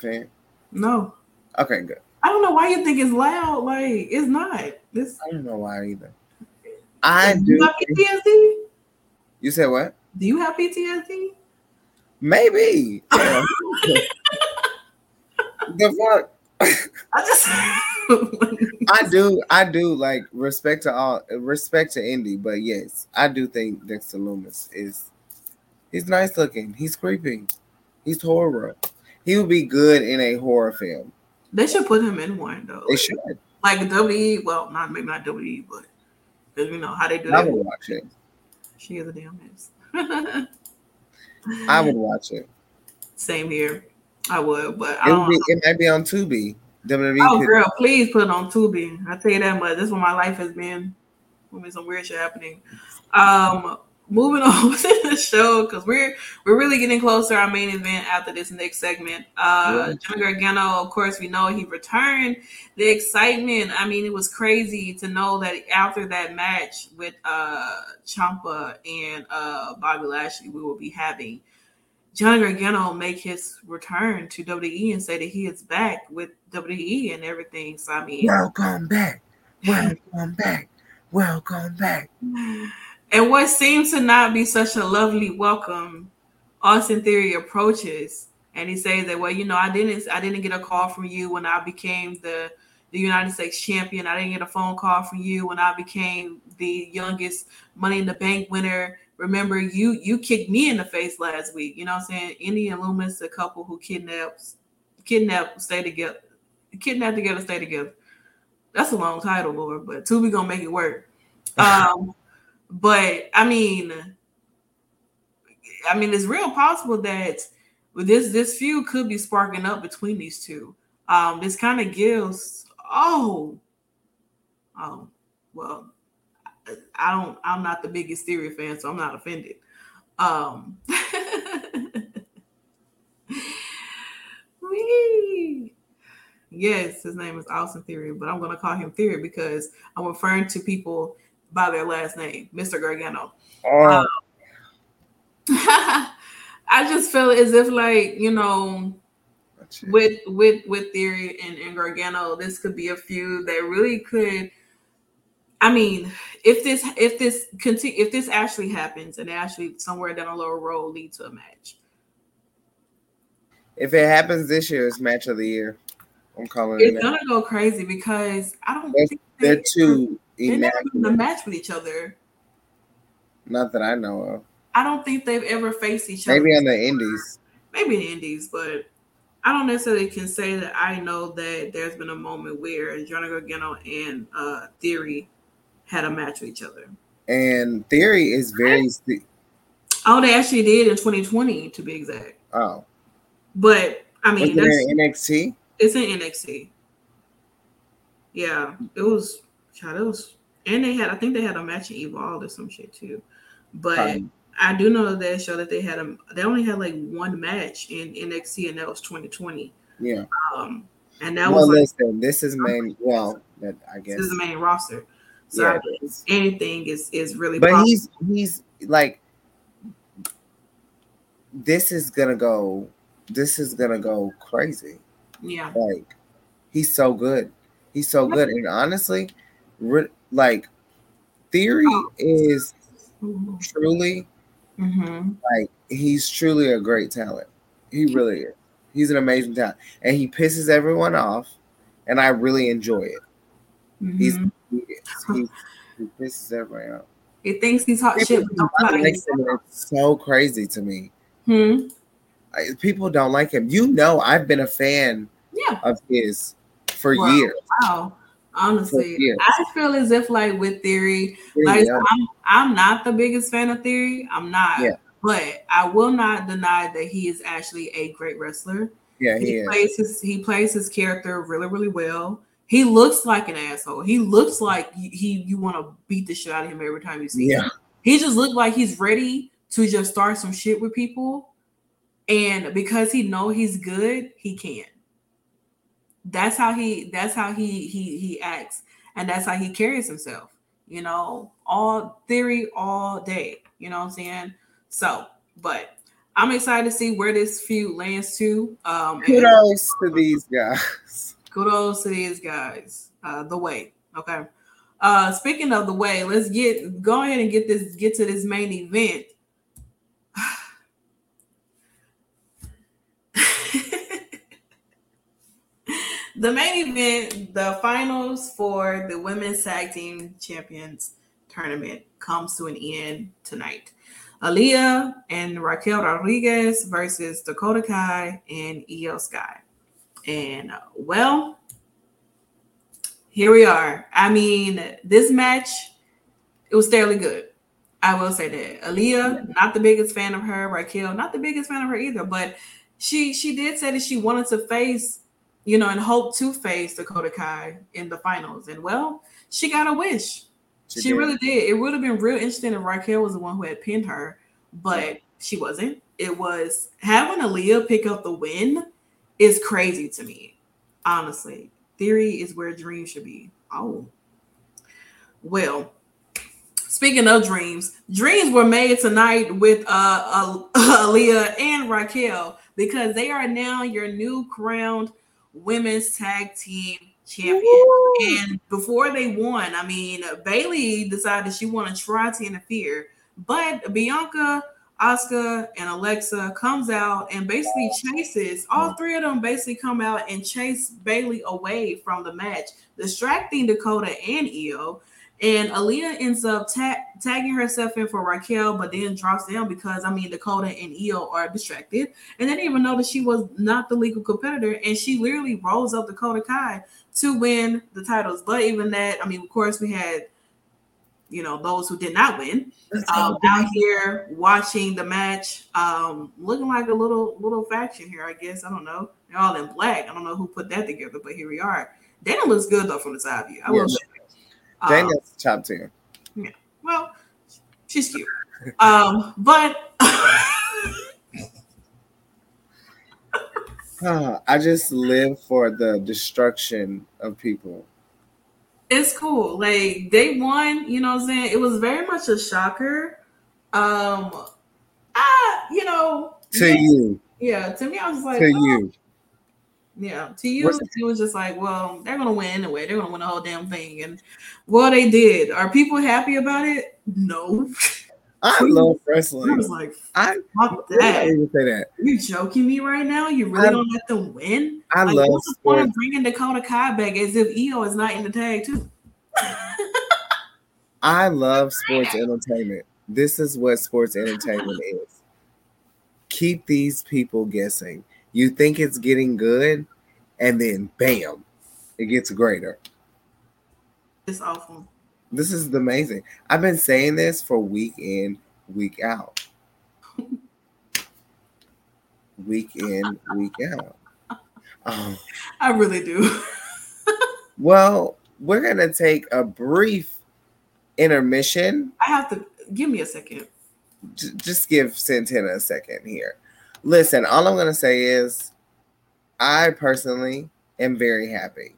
fan? No. Okay, good. I don't know why you think it's loud. Like, it's not. I don't know why either. Do you have PTSD? You said what? Do you have PTSD? Maybe. Yeah. The fuck? I do like respect to Indy, but yes, I do think Dexter Lumis he's nice looking, he's creepy, he's horror. He would be good in a horror film. They should put him in one though. They should, like WWE. Well, not maybe not WWE, but because you know how they do that. I would watch it. She is a damn mess. I would watch it. Same here. I would, but it might be on Tubi. WWE girl, please put it on Tubi. I tell you that much. That's what my life has been. When there's some weird shit happening. Moving on to the show because we're really getting close to our main event after this next segment. Johnny Gargano, of course, we know he returned. The excitement. I mean, it was crazy to know that after that match with Ciampa and Bobby Lashley, we will be having Johnny Gargano make his return to WWE and say that he is back with WWE and everything. So I mean, welcome back, welcome back, welcome back. And what seems to not be such a lovely welcome, Austin Theory approaches and he says that, well, you know, I didn't get a call from you when I became the United States champion. I didn't get a phone call from you when I became the youngest Money in the Bank winner. Remember, you kicked me in the face last week. You know what I'm saying? Indy and Lumis, a couple who kidnap together, stay together. That's a long title, Lord, but Tubi gonna make it work. But I mean, it's real possible that this feud could be sparking up between these two. This kind of gives. Well. I'm not the biggest Theory fan, so I'm not offended. Yes, his name is Austin Theory, but I'm going to call him Theory because I'm referring to people by their last name, Mr. Gargano. I just feel as if, like, you know, with Theory and Gargano, this could be a feud that really could. I mean, if this actually happens and actually somewhere down a lower road lead to a match. If it happens this year, it's match of the year. I'm calling it. It's gonna go crazy because I don't think they're too. They're not in a match with each other. Not that I know of. I don't think they've ever faced each other. Maybe in the Indies, but I don't necessarily can say that I know that there's been a moment where Johnny Gargano and Theory had a match with each other. And Theory is very... Oh, they actually did in 2020, to be exact. Oh. But, I mean... Isn't it in NXT? It's in NXT. Yeah. It was... And they had... I think they had a match in Evolve or some shit, too. But... I do know that show that they had they only had like one match in NXT, and that was 2020. Yeah. And that was. Well, listen, this is main. Well, I guess this is the main roster. sideways. Yeah. Anything is really but possible. He's like, this is gonna go crazy. Yeah. Like, he's so good. He's so good. And honestly, like, Theory is truly, like, he's truly a great talent. He really is. He's an amazing talent. And he pisses everyone off, and I really enjoy it. Mm-hmm. He pisses everyone off. He thinks he's hot people shit. Don't like him. It's so crazy to me. Hmm? People don't like him. You know, I've been a fan of his for years. Wow. Honestly, I feel as if, like, with Theory, like, I'm not the biggest fan of Theory. I'm not. Yeah. But I will not deny that he is actually a great wrestler. Yeah, he plays his character really, really well. He looks like an asshole. He looks like you want to beat the shit out of him every time you see him. He just looked like he's ready to just start some shit with people. And because he know he's good, he can. That's how he acts, and that's how he carries himself. You know, all Theory all day. You know what I'm saying? So, but I'm excited to see where this feud lands to. Kudos to these guys. Kudos to these guys. The way. Okay. Speaking of the way, let's get to this main event. The main event, the finals for the Women's Tag Team Champions Tournament, comes to an end tonight. Aaliyah and Raquel Rodriguez versus Dakota Kai and Iyo Sky. And, well, here we are. I mean, this match, it was fairly good. I will say that. Aaliyah, not the biggest fan of her. Raquel, not the biggest fan of her either. But she did say that she wanted to face, you know, and hope to face Dakota Kai in the finals. And, well, she got a wish. She really did. It would have been real interesting if Raquel was the one who had pinned her, but she wasn't. It was having Aaliyah pick up the win is crazy to me, honestly. Theory is where dreams should be. Oh. Well, speaking of dreams, dreams were made tonight with Aaliyah and Raquel, because they are now your new crowned Women's Tag Team Champion. Woo! And before they won, I mean, Bailey decided she wanted to try to interfere, but Bianca, Asuka, and Alexa comes out and basically chases. All three of them basically come out and chase Bailey away from the match, distracting Dakota and Iyo. And Aaliyah ends up tagging herself in for Raquel, but then drops down because, I mean, Dakota and Iyo are distracted. And they didn't even know that she was not the legal competitor. And she literally rolls up Dakota Kai to win the titles. But even that, I mean, of course, we had, you know, those who did not win out here watching the match, looking like a little faction here, I guess. I don't know. They're all in black. I don't know who put that together, but here we are. Dana looks good, though, from the side view. I will say. Daniel's top 10. Yeah. Well, she's cute. But I just live for the destruction of people. It's cool. Like, they won, you know what I'm saying? It was very much a shocker. You know. To you. Yeah, to me, I was like, to you. Yeah, to you, it was just like, well, they're going to win anyway. They're going to win the whole damn thing. And, well, they did. Are people happy about it? No. I love wrestling. I was like, fuck that. You joking me right now? You really don't let them win? I like, love what's the point of bringing Dakota Kai back as if Iyo is not in the tag, too? I love sports entertainment. This is what sports entertainment is. Keep these people guessing. You think it's getting good, and then bam, it gets greater. It's awful. This is amazing. I've been saying this for week in, week out. Week in, week out. I really do. Well, we're going to take a brief intermission. I have to give me a second. Just give Santana a second here. Listen, all I'm going to say is I personally am very happy.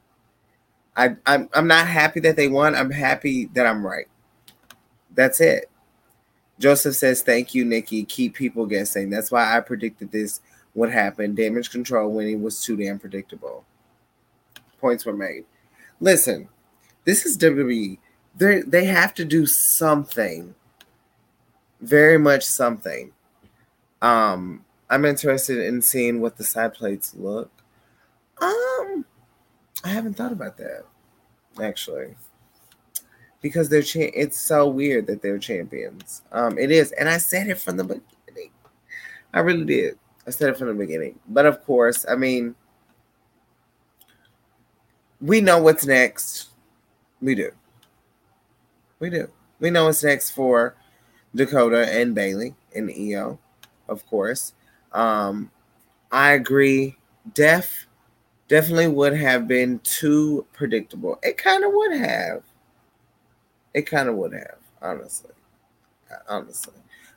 I'm not happy that they won. I'm happy that I'm right. That's it. Joseph says, thank you, Nikki. Keep people guessing. That's why I predicted this would happen. Damage Control winning was too damn predictable. Points were made. Listen, this is WWE. They have to do something. Very much something. I'm interested in seeing what the side plates look. I haven't thought about that, actually. Because they're it's so weird that they're champions. It is. And I said it from the beginning. I really did. I said it from the beginning. But, of course, I mean, we know what's next. We do. We know what's next for Dakota and Bailey and Iyo, of course. I agree. Definitely would have been too predictable. It kind of would have, honestly.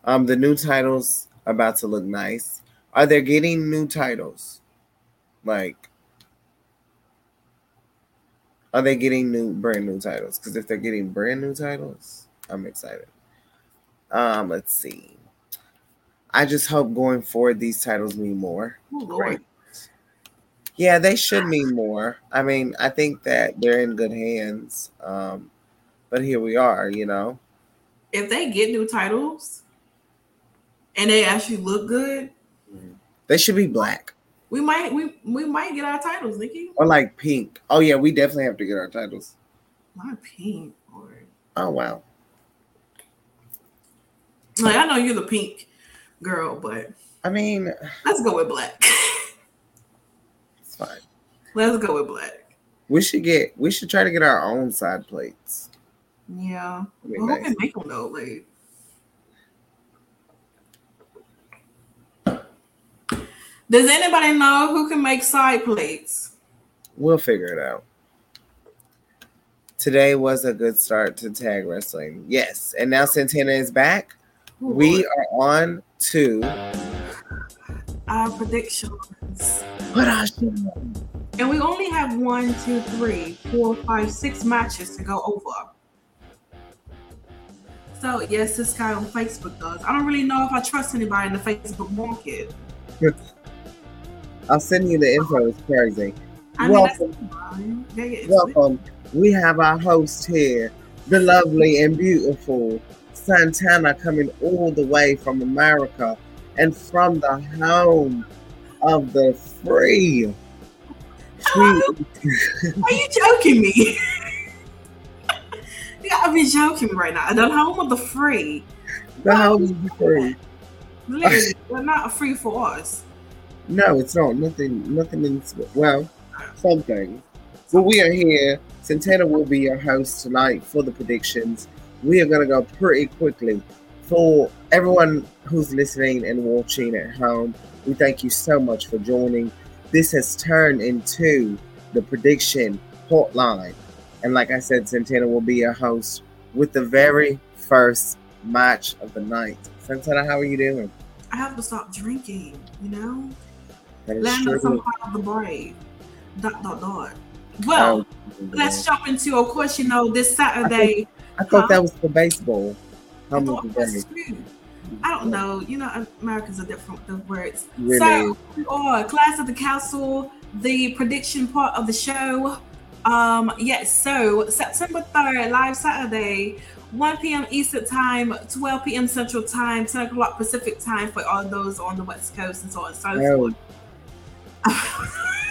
The new titles about to look nice. Are they getting new titles? Like, are they getting brand new titles? Because if they're getting brand new titles, I'm excited. Let's see. I just hope going forward these titles mean more. Oh, great. Yeah, they should mean more. I mean, I think that they're in good hands. But here we are, you know. If they get new titles and they actually look good, they should be black. We might get our titles, Nikki. Or like pink. Oh yeah, we definitely have to get our titles. Not pink. Or oh wow. Like I know you're the pink girl, but I mean, let's go with black. It's fine. Let's go with black. We should try to get our own side plates. Yeah. Well, nice. Who can make them though? Like, does anybody know who can make side plates? We'll figure it out. Today was a good start to tag wrestling. Yes. And now Santana is back. Ooh. We are on to our predictions. What are you? And we only have 1, 2, 3, 4, 5, 6 matches to go over. So, yes, this guy on Facebook does. I don't really know if I trust anybody in the Facebook market. I'll send you the info. It's crazy. Welcome. We have our host here, the lovely and beautiful Santana, coming all the way from America and from the home of the free. Are you joking me? You gotta be joking right now. The home of the free. The home of the free. Literally, we're not a free for us. No, it's not. Nothing in this, well, something. But we are here. Santana will be your host tonight for the predictions. We are going to go pretty quickly. For everyone who's listening and watching at home, we thank you so much for joining. This has turned into the prediction hotline. And like I said, Santana will be your host with the very first match of the night. Santana, how are you doing? I have to stop drinking, you know? Land on some part of the brave. ... Well, let's jump into, of course, you know, this Saturday. I thought that was for baseball. I don't know. You know, Americans are different with words. Really? So, we are Clash at the Castle, the prediction part of the show. So September 3rd, live Saturday, 1 p.m. Eastern time, 12 p.m. Central time, 10 o'clock Pacific time for all those on the West Coast and so on and so forth.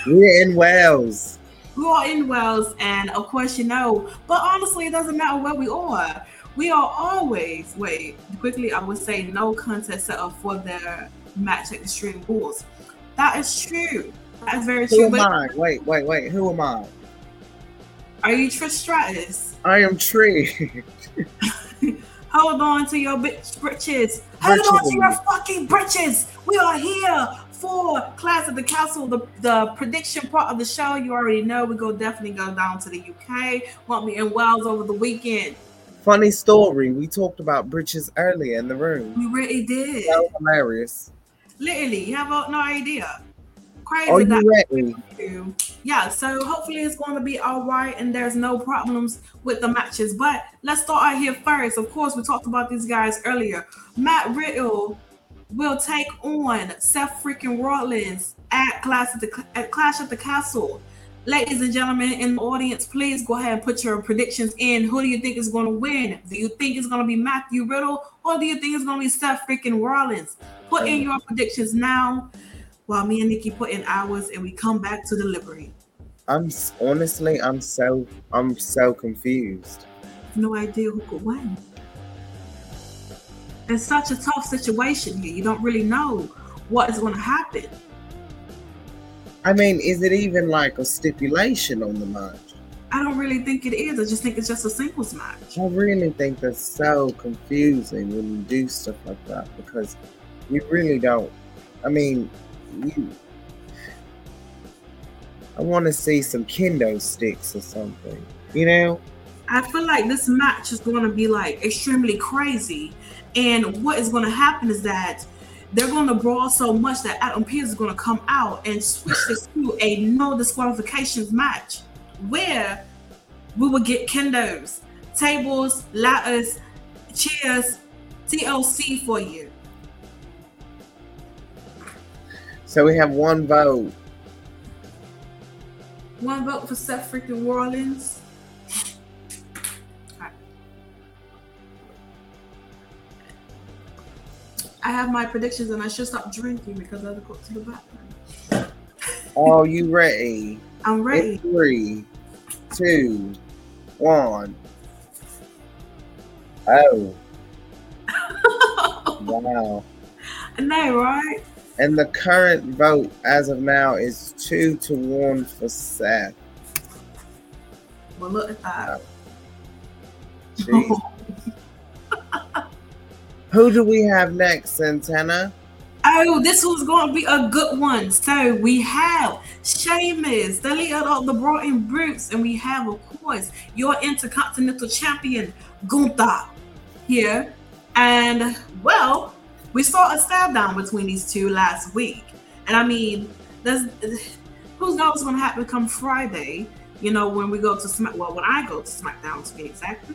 We're in Wales. We are in Wales, and of course, you know, but honestly, it doesn't matter where we are. We are always, I would say no contest set up for their match at the Extreme Rules. That is true. That is very true. Who am I? Wait. Who am I? Are you Trish Stratus? I am Trish. Hold on to your bitch britches. Hold on to your fucking britches. We are here for Clash at the Castle, the prediction part of the show. You already know we go definitely go down to the UK. Won't be in Wales over the weekend. Funny story. We talked about britches earlier in the room. We really did. That was hilarious. Literally, you have no idea. crazy. Are that you ready? Yeah, so hopefully it's going to be all right and there's no problems with the matches. But let's start out here first. Of course, we talked about these guys earlier. Matt Riddle will take on Seth freaking Rollins at Clash at the Castle. Ladies and gentlemen in the audience, please go ahead and put your predictions in. Who do you think is going to win? Do you think it's going to be Matthew Riddle or do you think it's going to be Seth freaking Rollins? Put in your predictions now while me and Nikki put in ours and we come back to delivery. I'm so confused. No idea who could win. It's such a tough situation here. You don't really know what is going to happen. I mean, is it even like a stipulation on the match? I don't really think it is. I just think it's just a singles match. I really think that's so confusing when you do stuff like that because you really don't. I mean, I want to see some kendo sticks or something, you know? I feel like this match is going to be like extremely crazy. And what is going to happen is that they're going to brawl so much that Adam Pearce is going to come out and switch this to a no disqualifications match where we will get kendos, tables, ladders, chairs, TLC for you. So we have one vote. One vote for Seth freaking Rollins. I have my predictions and I should stop drinking because I have to go to the bathroom. Are you ready? I'm ready. In 3, 2, 1. Oh. Wow. I know, right? And the current vote as of now is 2-1 for Seth. Well, look at that. Oh. Who do we have next, Santana? Oh, this was going to be a good one. So we have Sheamus, the leader of the Broughton Brutes, and we have, of course, your Intercontinental Champion, Gunther, here. And, well, we saw a stab down between these two last week. And, I mean, who knows what's going to happen come Friday, you know, when we go to SmackDown. Well, when I go to SmackDown, to be exact.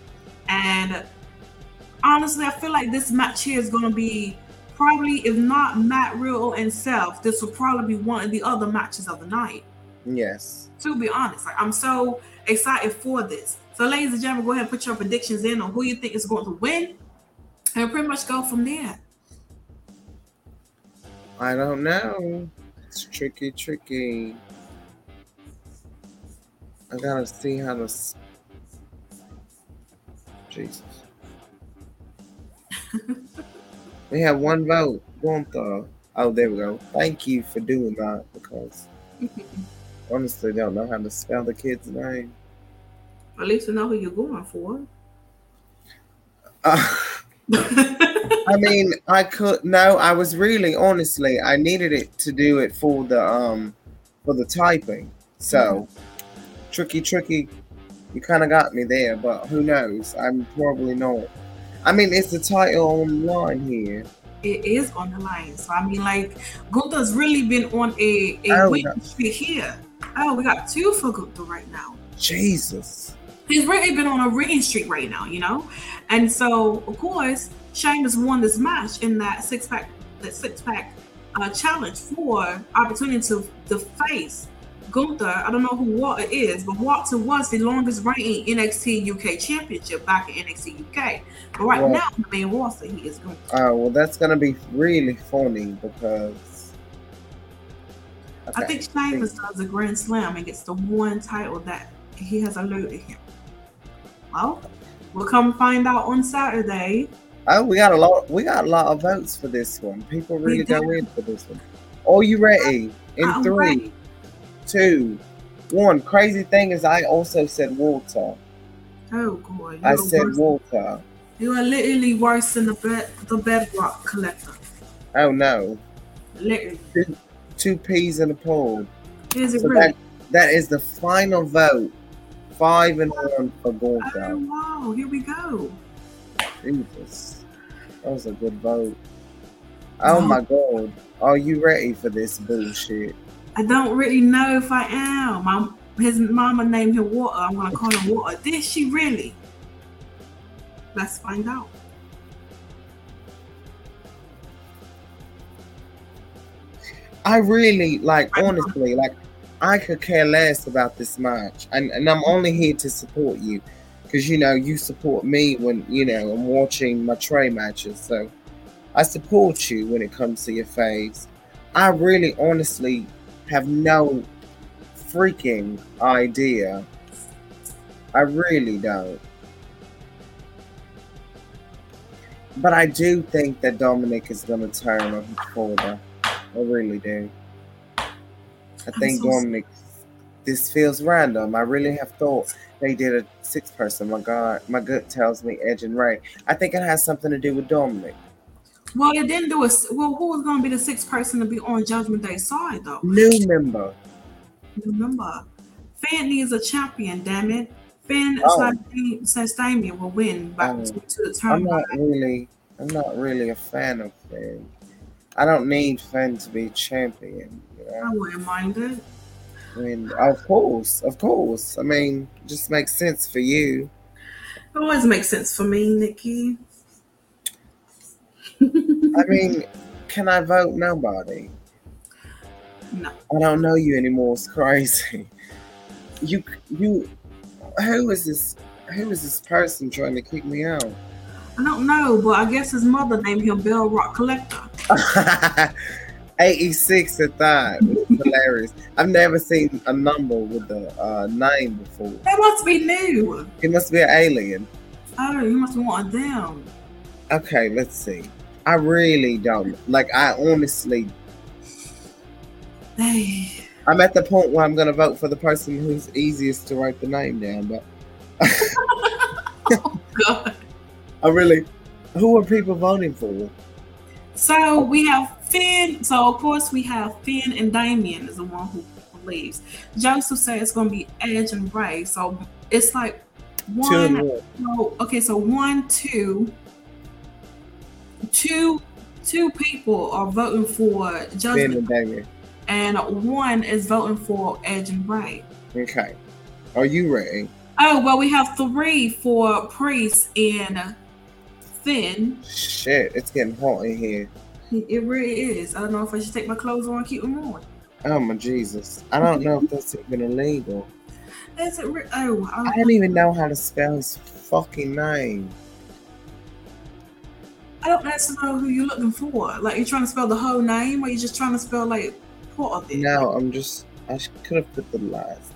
And honestly, I feel like this match here is going to be probably, if not Matt Riddle and Seth, this will probably be one of the other matches of the night. Yes. To be honest, like, I'm so excited for this. So, ladies and gentlemen, go ahead and put your predictions in on who you think is going to win and pretty much go from there. I don't know. It's tricky. I got to see how to... Jesus. We have one vote. Gunther. Oh, there we go. Thank you for doing that because honestly, don't know how to spell the kid's name. At least you know who you're going for. I mean, I could. No, I was really honestly. I needed it to do it for the typing. So tricky. You kind of got me there, but who knows? I'm probably not. I mean, it's the title on the line here. It is on the line. So, I mean, like, Gunther's really been on a win streak here. Oh, we got 2 for Gunther right now. Jesus. He's really been on a winning streak right now, you know? And so, of course, Sheamus won this match in that six-pack challenge for opportunity to face Gunther. I don't know who Walter is, but Walter was the longest reigning NXT UK championship back in NXT UK. But now, the main roster, he is Gunther. Oh, well, that's going to be really funny because... Okay. I think Sheamus does a Grand Slam and gets the one title that he has eluded him. Well, we'll come find out on Saturday. Oh, we got a lot of votes for this one. People really go in for this one. Are you ready? In 3, 2, 1. Crazy thing is, I also said Walter. Oh God! I said Walter. You are literally worse than the bedrock collector. Oh no! Literally. Two peas in a pod. Is it so really? That is the final vote. 5-1 for Walter. Oh wow! Here we go. Jesus, that was a good vote. Oh my God! Are you ready for this bullshit? I don't really know if I am. His mama named him Water. I'm gonna call him Water. Did she really? Let's find out. I really, honestly, I could care less about this match. And I'm only here to support you. Because, you support me when, I'm watching my Trey matches. So I support you when it comes to your faves. I really, honestly, have no freaking idea. I really don't. But I do think that Dominic is going to turn on his shoulder. I really do. I think Dominic, this feels random. I really have thought they did a 6-person. My God, my gut tells me Edge and Ray. I think it has something to do with Dominic. Well, it didn't do us. Well, who was going to be the 6th person to be on Judgment Day side, though? New member. Finn needs a champion, damn it. Finn says Damian will win back to the tournament. I'm not really a fan of Finn. I don't need Finn to be champion. I wouldn't mind it. I mean, of course. I mean, it just makes sense for you. It always makes sense for me, Nikki. I mean, can I vote nobody? No. I don't know you anymore. It's crazy. Who is this? Who is this person trying to kick me out? I don't know, but I guess his mother named him Bell Rock Collector. 86 at that. It's hilarious. I've never seen a number with the name before. They must be new. He must be an alien. Oh, you must want them. Okay, let's see. I really don't. I honestly... I'm at the point where I'm going to vote for the person who's easiest to write the name down, but... Oh, God. Who are people voting for? So we have Finn. So of course we have Finn and Damian is the one who leaves. Joseph said it's going to be Edge and Ray. So it's one. So, okay, so 1, 2, 2 people are voting for Judgment. Finn and Damian. And 1 is voting for Edge and Ray. Okay. Are you ready? Oh, well, we have 3 for Priest and Finn. Shit, it's getting hot in here. It really is. I don't know if I should take my clothes on and keep them on. Oh, my Jesus. I don't know if that's even illegal. Is it I don't even know how to spell his fucking name. I don't necessarily know who you're looking for. You're trying to spell the whole name, or you're just trying to spell, part of it? No, I could have put the last.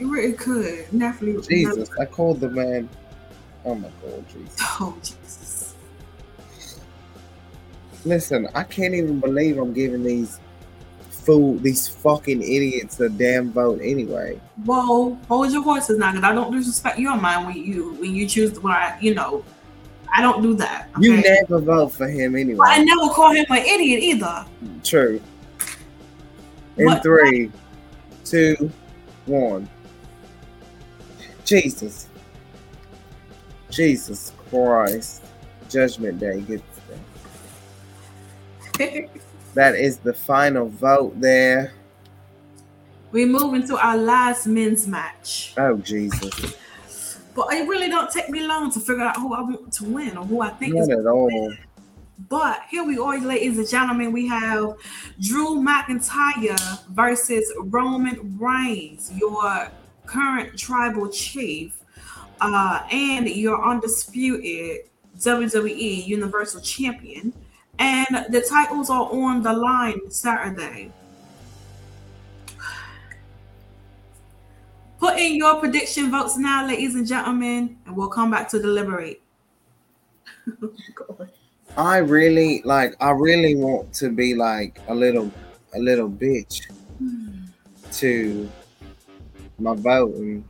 You really could. Definitely. Jesus, I called the man. Oh, my God, Jesus. Oh, Jesus. Listen, I can't even believe I'm giving these fucking idiots a damn vote anyway. Whoa, hold your horses now, because I don't disrespect your mind when you choose when I don't do that. Okay? You never vote for him anyway. Well, I never call him an idiot either. True. In 3, 2, 1. Jesus Christ. Judgment Day gets there. That is the final vote there. We move into our last men's match. Oh, Jesus. But it really don't take me long to figure out who I want to win or who I think is going to win. But here we are, ladies and gentlemen. We have Drew McIntyre versus Roman Reigns, your current tribal chief, and your undisputed WWE Universal Champion. And the titles are on the line Saturday. Put in your prediction votes now, ladies and gentlemen, and we'll come back to deliberate. Oh, God. I really want to be a little bitch to my voting,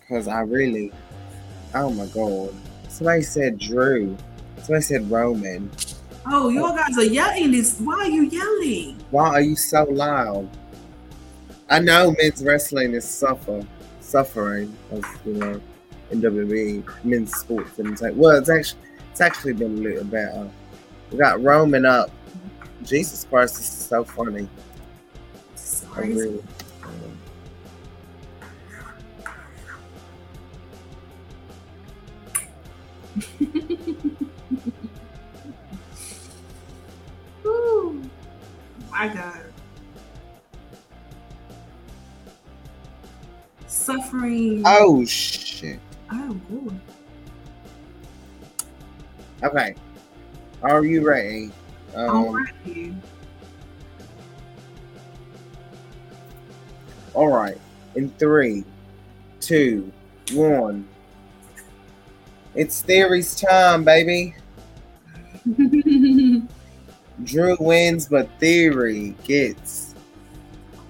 because oh my God. Somebody said Drew. Somebody said Roman. Oh, you guys are yelling this. Why are you yelling? Why are you so loud? I know men's wrestling is suffering, as in WWE men's sports. It's actually been a little better. We got Roman up Jesus Christ, this is so funny. Sorry. Really... Ooh, my God. Suffering. Oh, shit. Oh, good. Okay. Are you ready? I'm ready. All right. In 3, 2, 1. It's Theory's time, baby. Drew wins, but Theory gets.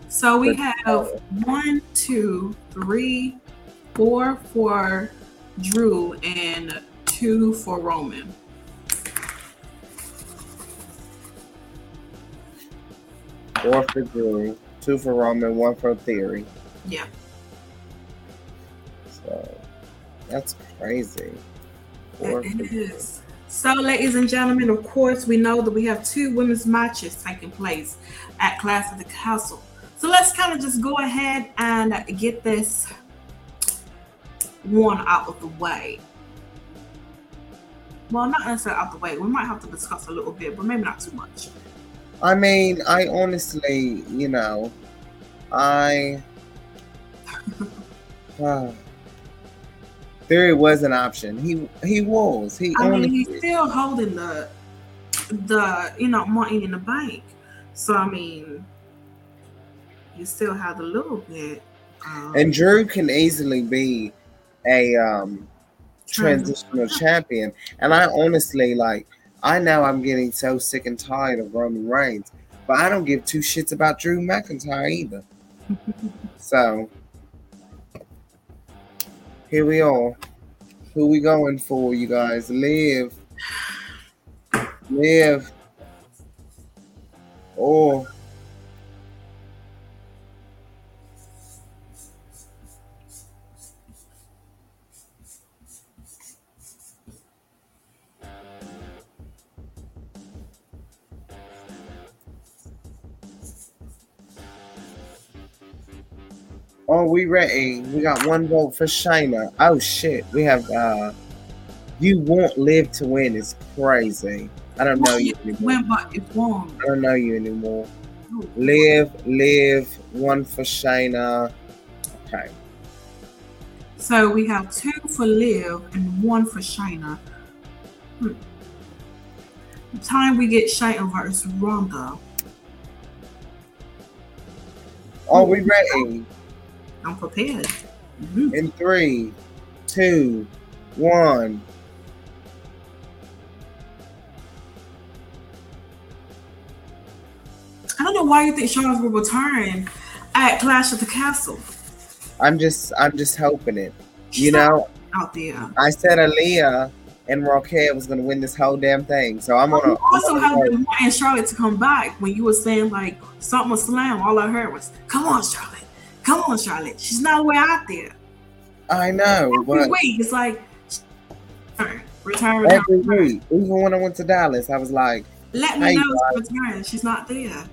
So we have 1, 2, 3, 4 for Drew and 2 for Roman. Four for Drew, 2 for Roman, 1 for Theory. Yeah. So that's crazy. It is. So, ladies and gentlemen, of course, we know that we have 2 women's matches taking place at Clash at the Castle. So let's kind of just go ahead and get this one out of the way. Well, not necessarily out of the way. We might have to discuss a little bit, but maybe not too much. I mean, I honestly, you know, Theory was an option. He was. He's still holding the money in the bank. So I mean, you still have a little bit. And Drew can easily be a transitional champion. And I honestly I know I'm getting so sick and tired of Roman Reigns, but I don't give 2 shits about Drew McIntyre either. So here we are. Who we going for, you guys? Live. Or are we ready? We got 1 vote for Shayna. Oh shit, we have you want Liv to win. It's crazy. I don't know you anymore. I don't know you anymore. Liv, 1 for Shayna. Okay. So we have 2 for Liv and 1 for Shayna. The time we get Shayna versus Ronda. Are we ready? I'm prepared. Mm-hmm. In 3, 2, 1. I don't know why you think Charlotte will return at Clash at the Castle. I'm just hoping it. You know, out there. I said Aaliyah and Raquel was gonna win this whole damn thing. So I'm gonna also have been wanting Charlotte to come back when you were saying something was slam. All I heard was, "Come on, Charlotte. Come on, Charlotte. She's not way out there." I know. Every week, it's like, return. Every week. Even when I went to Dallas, I was like, let me know it's return. She's not there.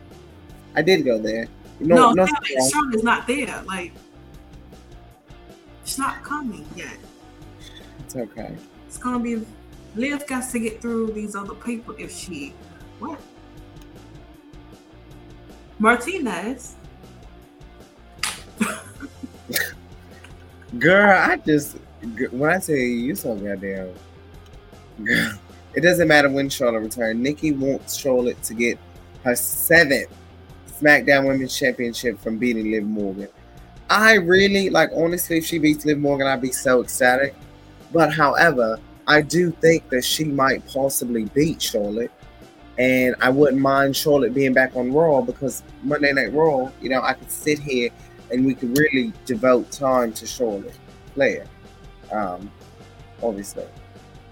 I did go there. No, Charlotte's not there. She's not coming yet. It's okay. It's going to be, Liv got to get through these other people if she, what? Martinez. Girl, when I tell you so goddamn, girl, it doesn't matter when Charlotte returns. Nikki wants Charlotte to get her 7th SmackDown Women's Championship from beating Liv Morgan. I really, honestly, if she beats Liv Morgan, I'd be so ecstatic. But however, I do think that she might possibly beat Charlotte. And I wouldn't mind Charlotte being back on Raw because Monday Night Raw, I could sit here and we could really devote time to Charlotte Flair, obviously.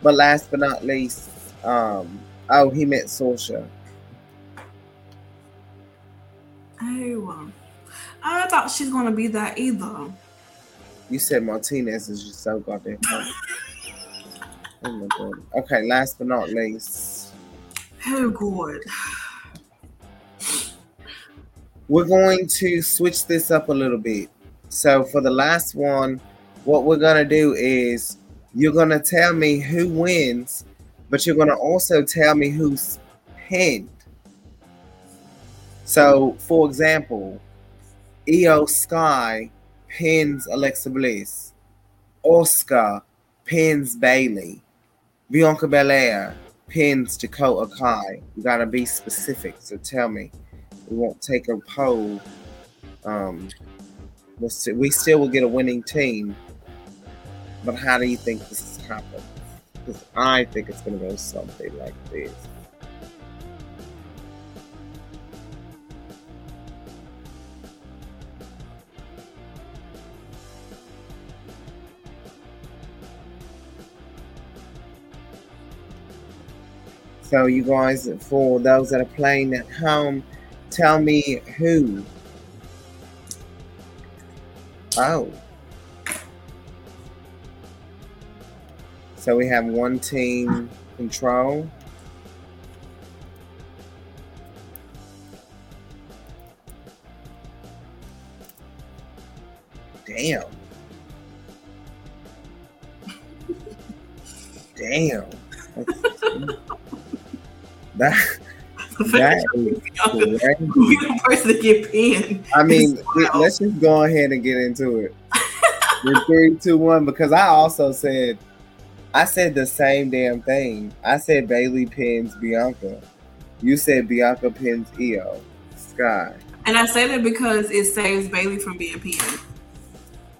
But last but not least, he met Sorsha. Oh, I thought she's gonna be that either. You said Martinez is just so goddamn funny. Oh my God. Okay, last but not least. Oh God. we're going to switch this up a little bit. So for the last one, what we're going to do is you're going to tell me who wins, but you're going to also tell me who's pinned. So, for example, Iyo Sky pins Alexa Bliss. Asuka pins Bayley. Bianca Belair pins Dakota Kai. You got to be specific, so tell me. We won't take a poll. We still will get a winning team. But how do you think this is happening? Because I think it's going to go something like this. So you guys, for those that are playing at home, tell me who. Oh. So we have one team control. Damn. That is the person to get pinned. I mean, let's just go ahead and get into it. 3, 2, 1, because I also said, the same damn thing. I said Bayley pins Bianca. You said Bianca pins Iyo Sky. And I say that because it saves Bayley from being pinned.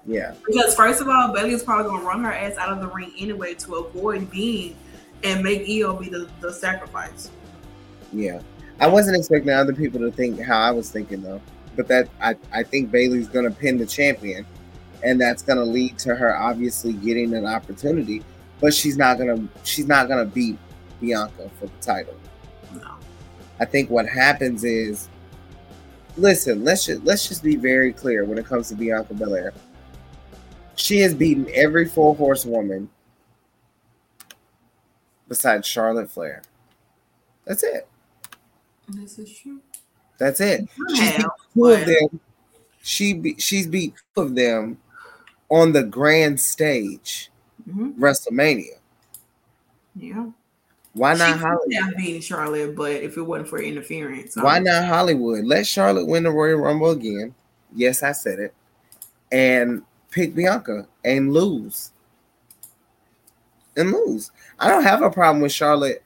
Yeah. Because first of all, Bayley's probably gonna run her ass out of the ring anyway to avoid being and make Iyo be the sacrifice. Yeah. I wasn't expecting other people to think how I was thinking though. But that I think Bayley's gonna pin the champion, and that's gonna lead to her obviously getting an opportunity. But she's not gonna beat Bianca for the title. No. I think what happens is, listen, let's just be very clear when it comes to Bianca Belair. She has beaten every full horsewoman besides Charlotte Flair. That's it. This is true. That's it. She's beat two of them. She's beat two of them on the grand stage. Mm-hmm. WrestleMania. Yeah. Why not Hollywood? Yeah, beating Charlotte, but if it wasn't for interference. Why not Hollywood? Let Charlotte win the Royal Rumble again. Yes, I said it. And pick Bianca and lose. I don't have a problem with Charlotte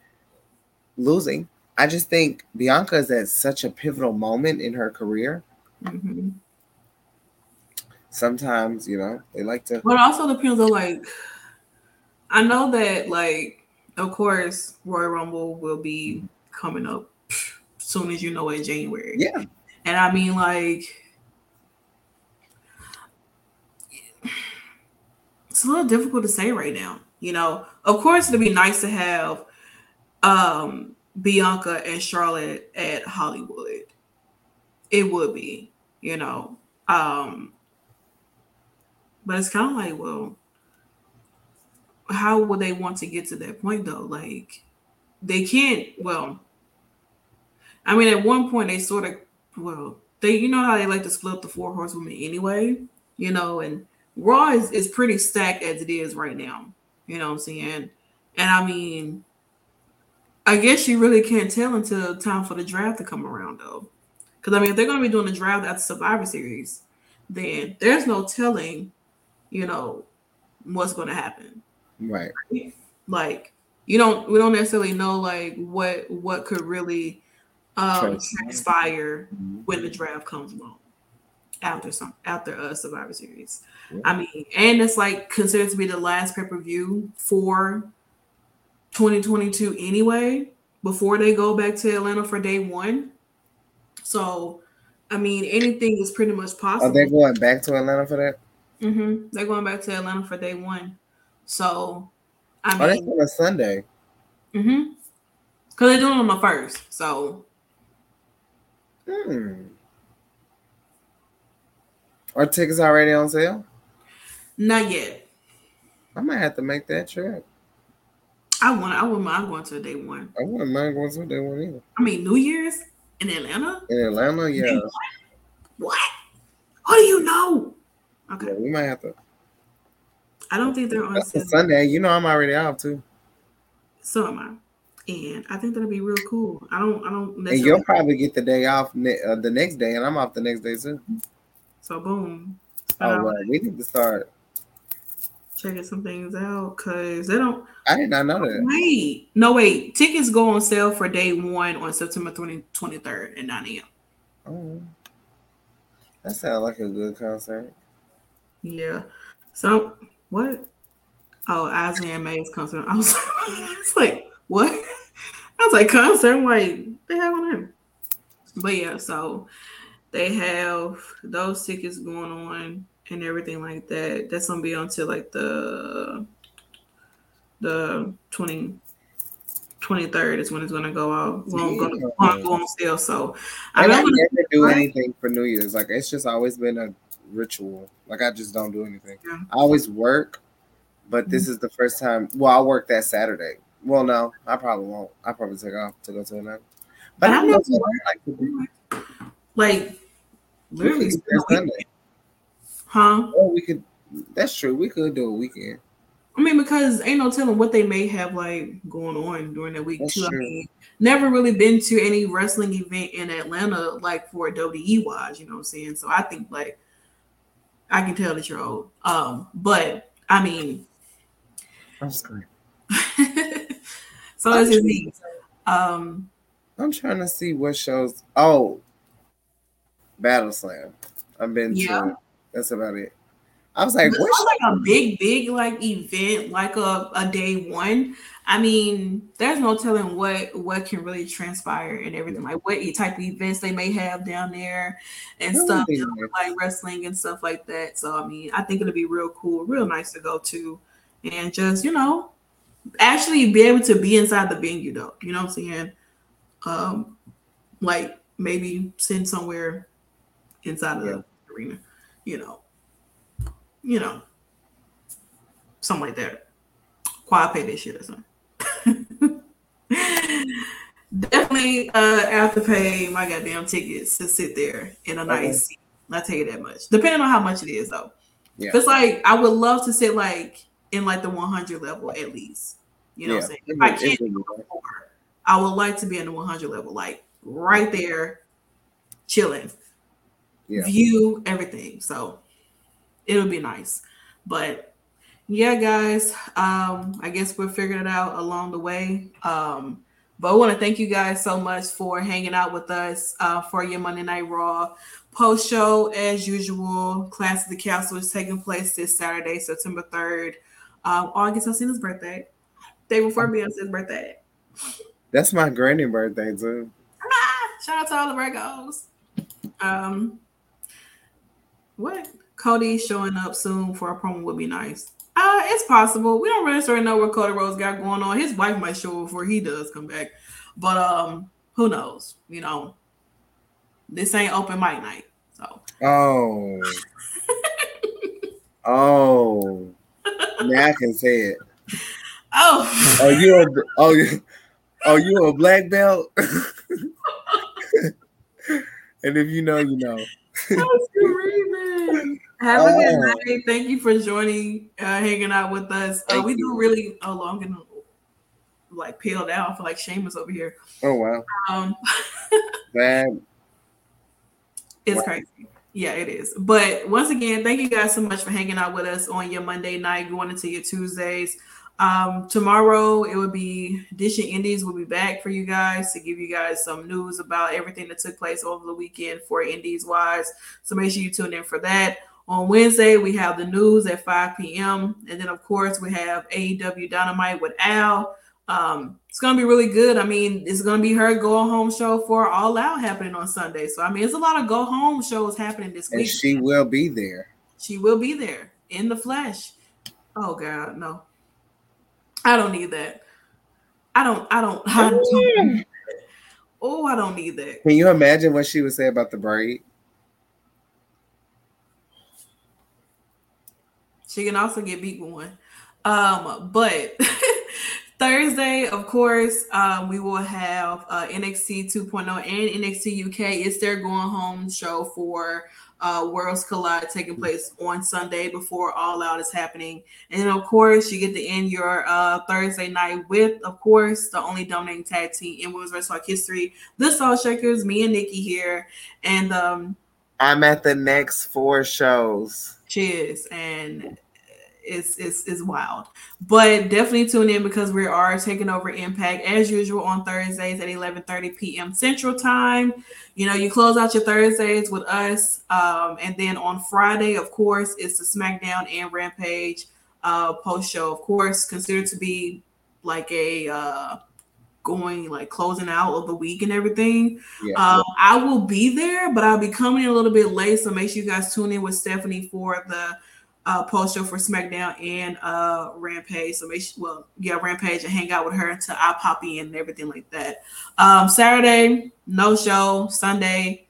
losing. I just think Bianca is at such a pivotal moment in her career. Mm-hmm. Sometimes, you know, they like to. But it also depends on, like, I know that, like, of course, Royal Rumble will be coming up soon as you know in January. Yeah. And I mean, like, it's a little difficult to say right now. You know, of course, it'd be nice to have Bianca and Charlotte at Hollywood. It would be, you know. But it's kind of like, well, how would they want to get to that point, though? Like, they can't, well, I mean, at one point, they sort of, well, they, you know how they like to split up the four horsewomen anyway, you know, and Raw is pretty stacked as it is right now, you know what I'm saying? And I mean, I guess you really can't tell until time for the draft to come around, though. Because, I mean, if they're going to be doing the draft after Survivor Series, then there's no telling, you know, what's going to happen, right? Like, we don't necessarily know, like, what could really transpire when the draft comes along after Survivor Series. Yeah. I mean, and it's like considered to be the last pay-per-view for 2022 anyway, before they go back to Atlanta for day one. So, I mean, anything is pretty much possible. Are they going back to Atlanta for that? Mm-hmm. They're going back to Atlanta for day one. So, I mean, that's on a Sunday. Mm-hmm. Because they're doing it on the first. So, Are tickets already on sale? Not yet. I might have to make that trip. I wouldn't mind going to a day one. I wouldn't mind going to a day one either. I mean, New Year's in Atlanta? In Atlanta, yeah. What? How do you know? Okay. Yeah, we might have to. I don't think they're on Sunday. You know I'm already out too. So am I. And I think that'll be real cool. I don't. And you'll probably get the day off the next day, and I'm off the next day too. So boom. All right. We need to start checking some things out because they don't. I did not know that. Wait. No, wait. Tickets go on sale for day one on September 23rd at 9 a.m. Oh. That sounds like a good concert. Yeah. So, what? Oh, Isaiah May's concert. I was like, what? I was like, concert? I'm like, they have one there. But yeah, so they have those tickets going on and everything like that. That's going to be until like the 23rd is when it's going to go out. Won't go on sale. So I never do anything for New Year's. Like, it's just always been a ritual. Like, I just don't do anything. Yeah. I always work, but this is the first time. Well, I work that Saturday. Well, no, I probably won't. I probably take off to go to another. But I don't know. Like literally Sunday. Huh? Oh, we could. That's true. We could do a weekend. I mean, because ain't no telling what they may have like going on during that week that's too. True. I mean, never really been to any wrestling event in Atlanta like for WWE wise. You know what I'm saying? So I think like I can tell that you're old. But I mean, I'm sorry. So that's just me. I'm trying to see what shows. Oh, Battle Slam. I've been to. That's about it. I was like, "What's like a big like event, like a day one?" I mean, there's no telling what can really transpire and everything, like what type of events they may have down there and stuff, like wrestling and stuff like that. So, I mean, I think it'll be real cool, real nice to go to, and just actually be able to be inside the venue, though. You know what I'm saying? Like maybe send somewhere inside of the arena, you know, something like that. Quad pay this shit or something. Definitely after pay my goddamn tickets to sit there in a nice seat. I tell you that much. Depending on how much it is though. Yeah. It's like I would love to sit like in like the 100 level at least. You know what I'm saying? If I can't do it before, I would like to be in the 100 level, like right there, chilling. Yeah. View everything. So it'll be nice. But yeah, guys, I guess we're figuring it out along the way. But I want to thank you guys so much for hanging out with us for your Monday Night Raw post show. As usual, Clash at the Castle is taking place this Saturday, September 3rd. August Alcina's birthday. Day before Beyonce's birthday. That's my granny birthday too. Shout out to all the Virgos. What? Cody showing up soon for a promo would be nice. It's possible. We don't really know what Cody Rhodes got going on. His wife might show before he does come back. But who knows? You know, this ain't open mic night. So Oh. Now I can say it. Oh. Are you a black belt? And if you know, you know. Have a good night. Thank you for joining, hanging out with us. We do really long and like peeled out for like Seamus over here. Oh wow. Man. It's crazy. Yeah, it is. But once again, thank you guys so much for hanging out with us on your Monday night, going into your Tuesdays. Tomorrow it will be Dishing Indies. We'll be back for you guys to give you guys some news about everything that took place over the weekend for Indies wise. So make sure you tune in for that. On Wednesday, we have the news at 5 p.m. And then, of course, we have AEW Dynamite with Al. It's going to be really good. I mean, it's going to be her go-home show for All Out happening on Sunday. So, I mean, it's a lot of go-home shows happening this week. And she will be there. She will be there in the flesh. Oh, God, no. I don't need that. I don't. Oh, I don't need that. Can you imagine what she would say about the braid? She can also get beat with one. But Thursday, of course, we will have NXT 2.0 and NXT UK. It's their going home show for Worlds Collide taking place on Sunday before All Out is happening. And then, of course, you get to end your Thursday night with, of course, the only dominating tag team in women's wrestling history, the Salt Shakers, me and Nikki here. And I'm at the next four shows. Cheers. And it's wild, but definitely tune in because we are taking over Impact as usual on Thursdays at 11:30 p.m. Central Time. You know, you close out your Thursdays with us, and then on Friday, of course, it's the SmackDown and Rampage post show. Of course, considered to be like a going like closing out of the week and everything. Yeah. I will be there, but I'll be coming in a little bit late, so make sure you guys tune in with Stephanie for the post show for SmackDown and Rampage. So make sure, Rampage, and hang out with her until I pop in and everything like that. Saturday, no show. Sunday,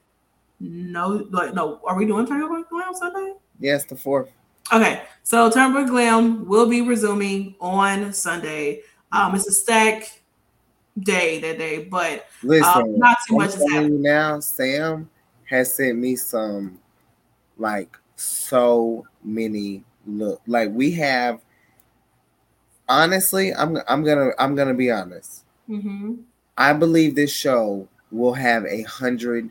no. Are we doing Turnbuckle Glam Sunday? Yes, the 4th. Okay, so Turnbuckle Glam will be resuming on Sunday. It's a stack day that day, but listen, not too much is happening now. Sam has sent me some so many look like we have. Honestly, I'm gonna be honest. Mm-hmm. I believe this show will have 100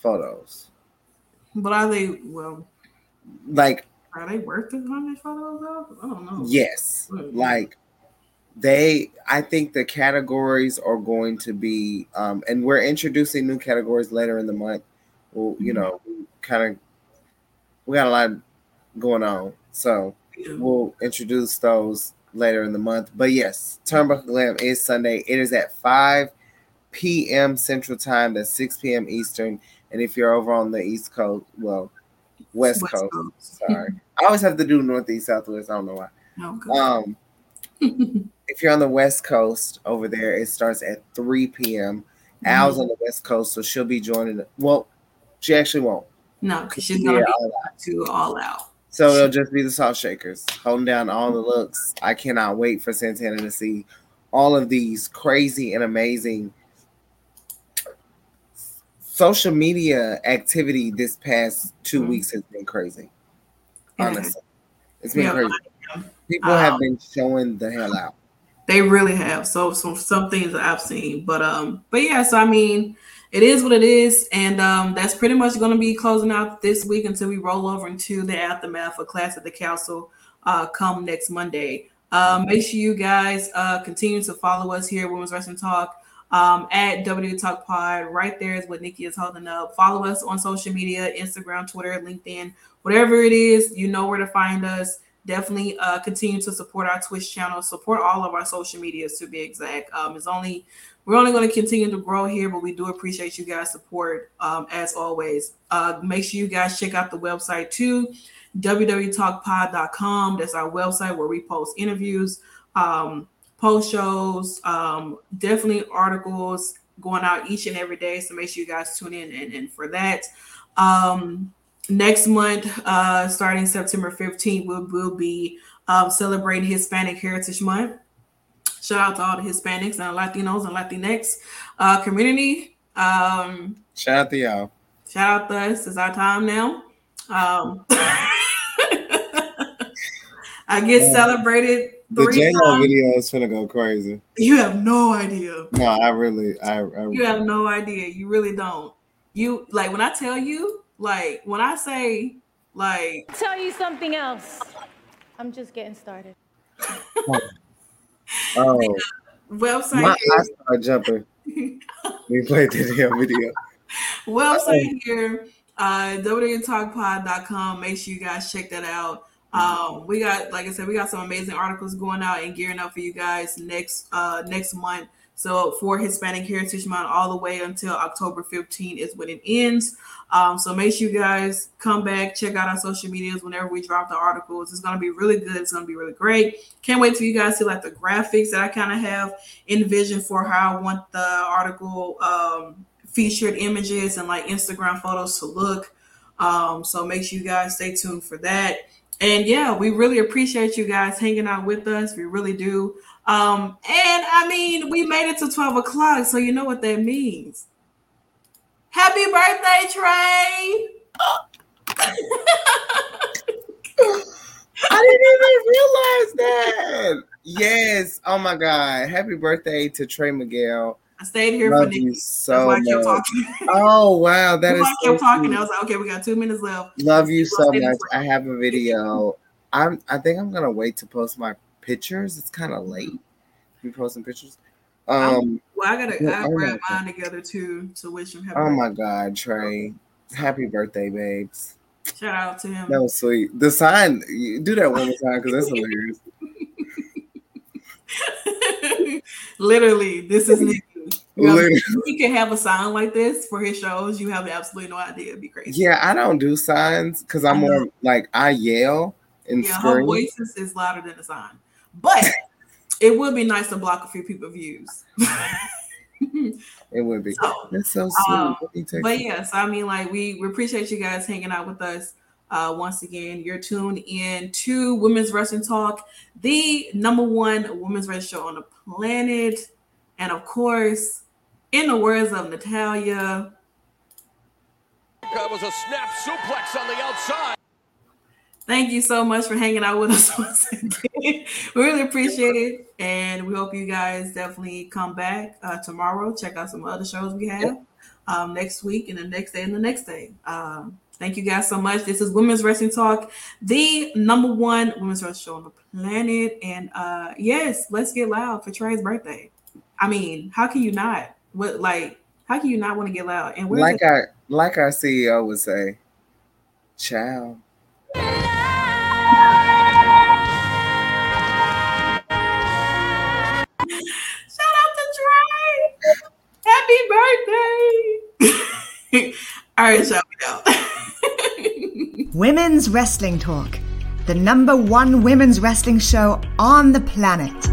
photos. But are they are they worth 100 photos though? I don't know. Yes, I think the categories are going to be, and we're introducing new categories later in the month. Well, you know, kind of. We got a lot going on, so we'll introduce those later in the month. But yes, Turnbuckle Glam is Sunday. It is at 5 p.m. Central Time. That's 6 p.m. Eastern. And if you're over on the East Coast, West Coast. Sorry. I always have to do Northeast, Southwest. I don't know why. Okay. If you're on the West Coast over there, it starts at 3 p.m. Mm-hmm. Al's on the West Coast, so she'll be joining. Well, she actually won't. No, because she's going to All Out. So it'll just be the Salt Shakers holding down all the looks. I cannot wait for Santana to see all of these crazy and amazing social media activity. This past 2 weeks has been crazy. Honestly, it's been crazy. People have been showing the hell out. They really have. So some things that I've seen, but yeah. So I mean, it is what it is, and that's pretty much going to be closing out this week until we roll over into the aftermath of Clash at the Castle come next Monday. Make sure you guys continue to follow us here at Women's Wrestling Talk at W Talk Pod. Right there is what Nikki is holding up. Follow us on social media, Instagram, Twitter, LinkedIn, whatever it is, you know where to find us. Definitely continue to support our Twitch channel, support all of our social medias to be exact. We're only going to continue to grow here, but we do appreciate you guys' support as always. Make sure you guys check out the website too, www.talkpod.com. That's our website where we post interviews, post shows, definitely articles going out each and every day. So make sure you guys tune in and for that. Next month, starting September 15th, we'll be celebrating Hispanic Heritage Month. Shout out to all the Hispanics and Latinos and Latinx community. Shout out to y'all. Shout out to us. It's our time now. I get celebrated. The J-Lo video is gonna go crazy. You have no idea. No, I really. You have no idea. You really don't. You like when I tell you. Like when I say, like, tell you something else. I'm just getting started. Oh, website. My eyes are jumping. We played the damn video. Website here, www.talkpod.com. Make sure you guys check that out. We got, like I said, we got some amazing articles going out and gearing up for you guys next month. So for Hispanic Heritage Month, all the way until October 15th is when it ends. So make sure you guys come back, check out our social medias whenever we drop the articles. It's going to be really good. It's going to be really great. Can't wait till you guys see like the graphics that I kind of have envisioned for how I want the article featured images and like Instagram photos to look. So make sure you guys stay tuned for that. And yeah, we really appreciate you guys hanging out with us. We really do. And I mean, we made it to 12 o'clock, so you know what that means. Happy birthday, Trey! I didn't even realize that. Yes. Oh my God. Happy birthday to Trey Miguel. I stayed here for Nikki. So that's why I kept talking. Oh wow, that is. I kept talking. I was like, okay, we got 2 minutes left. Love you so much. I have a video. I think I'm gonna wait to post my pictures. It's kind of late. You posting pictures? Well, I gotta grab mine together too to wish him happy. Oh my God, Trey! Happy birthday, babes! Shout out to him. That was sweet. The sign. Do that one more time because that's hilarious. Literally, this is Nikki. You know, he can have a sign like this for his shows. You have absolutely no idea. It'd be crazy. Yeah, I don't do signs because I'm more like I yell and scream. Her voice is louder than a sign, but it would be nice to block a few people's views. It would be. So, that's so sweet. But yes, I mean, like we appreciate you guys hanging out with us. Once again, you're tuned in to Women's Wrestling Talk, the number one women's wrestling show on the planet. And of course, in the words of Natalia, that was a snap suplex on the outside. Thank you so much for hanging out with us once again. We really appreciate it. And we hope you guys definitely come back tomorrow. Check out some other shows we have next week and the next day and the next day. Thank you guys so much. This is Women's Wrestling Talk, the number one women's wrestling show on the planet. And yes, let's get loud for Trey's birthday. I mean, how can you not? What, like, how can you not want to get loud? And like our CEO would say, ciao. Shout out to Trey. Happy birthday. All right, y'all, we go. Women's Wrestling Talk, the number one women's wrestling show on the planet.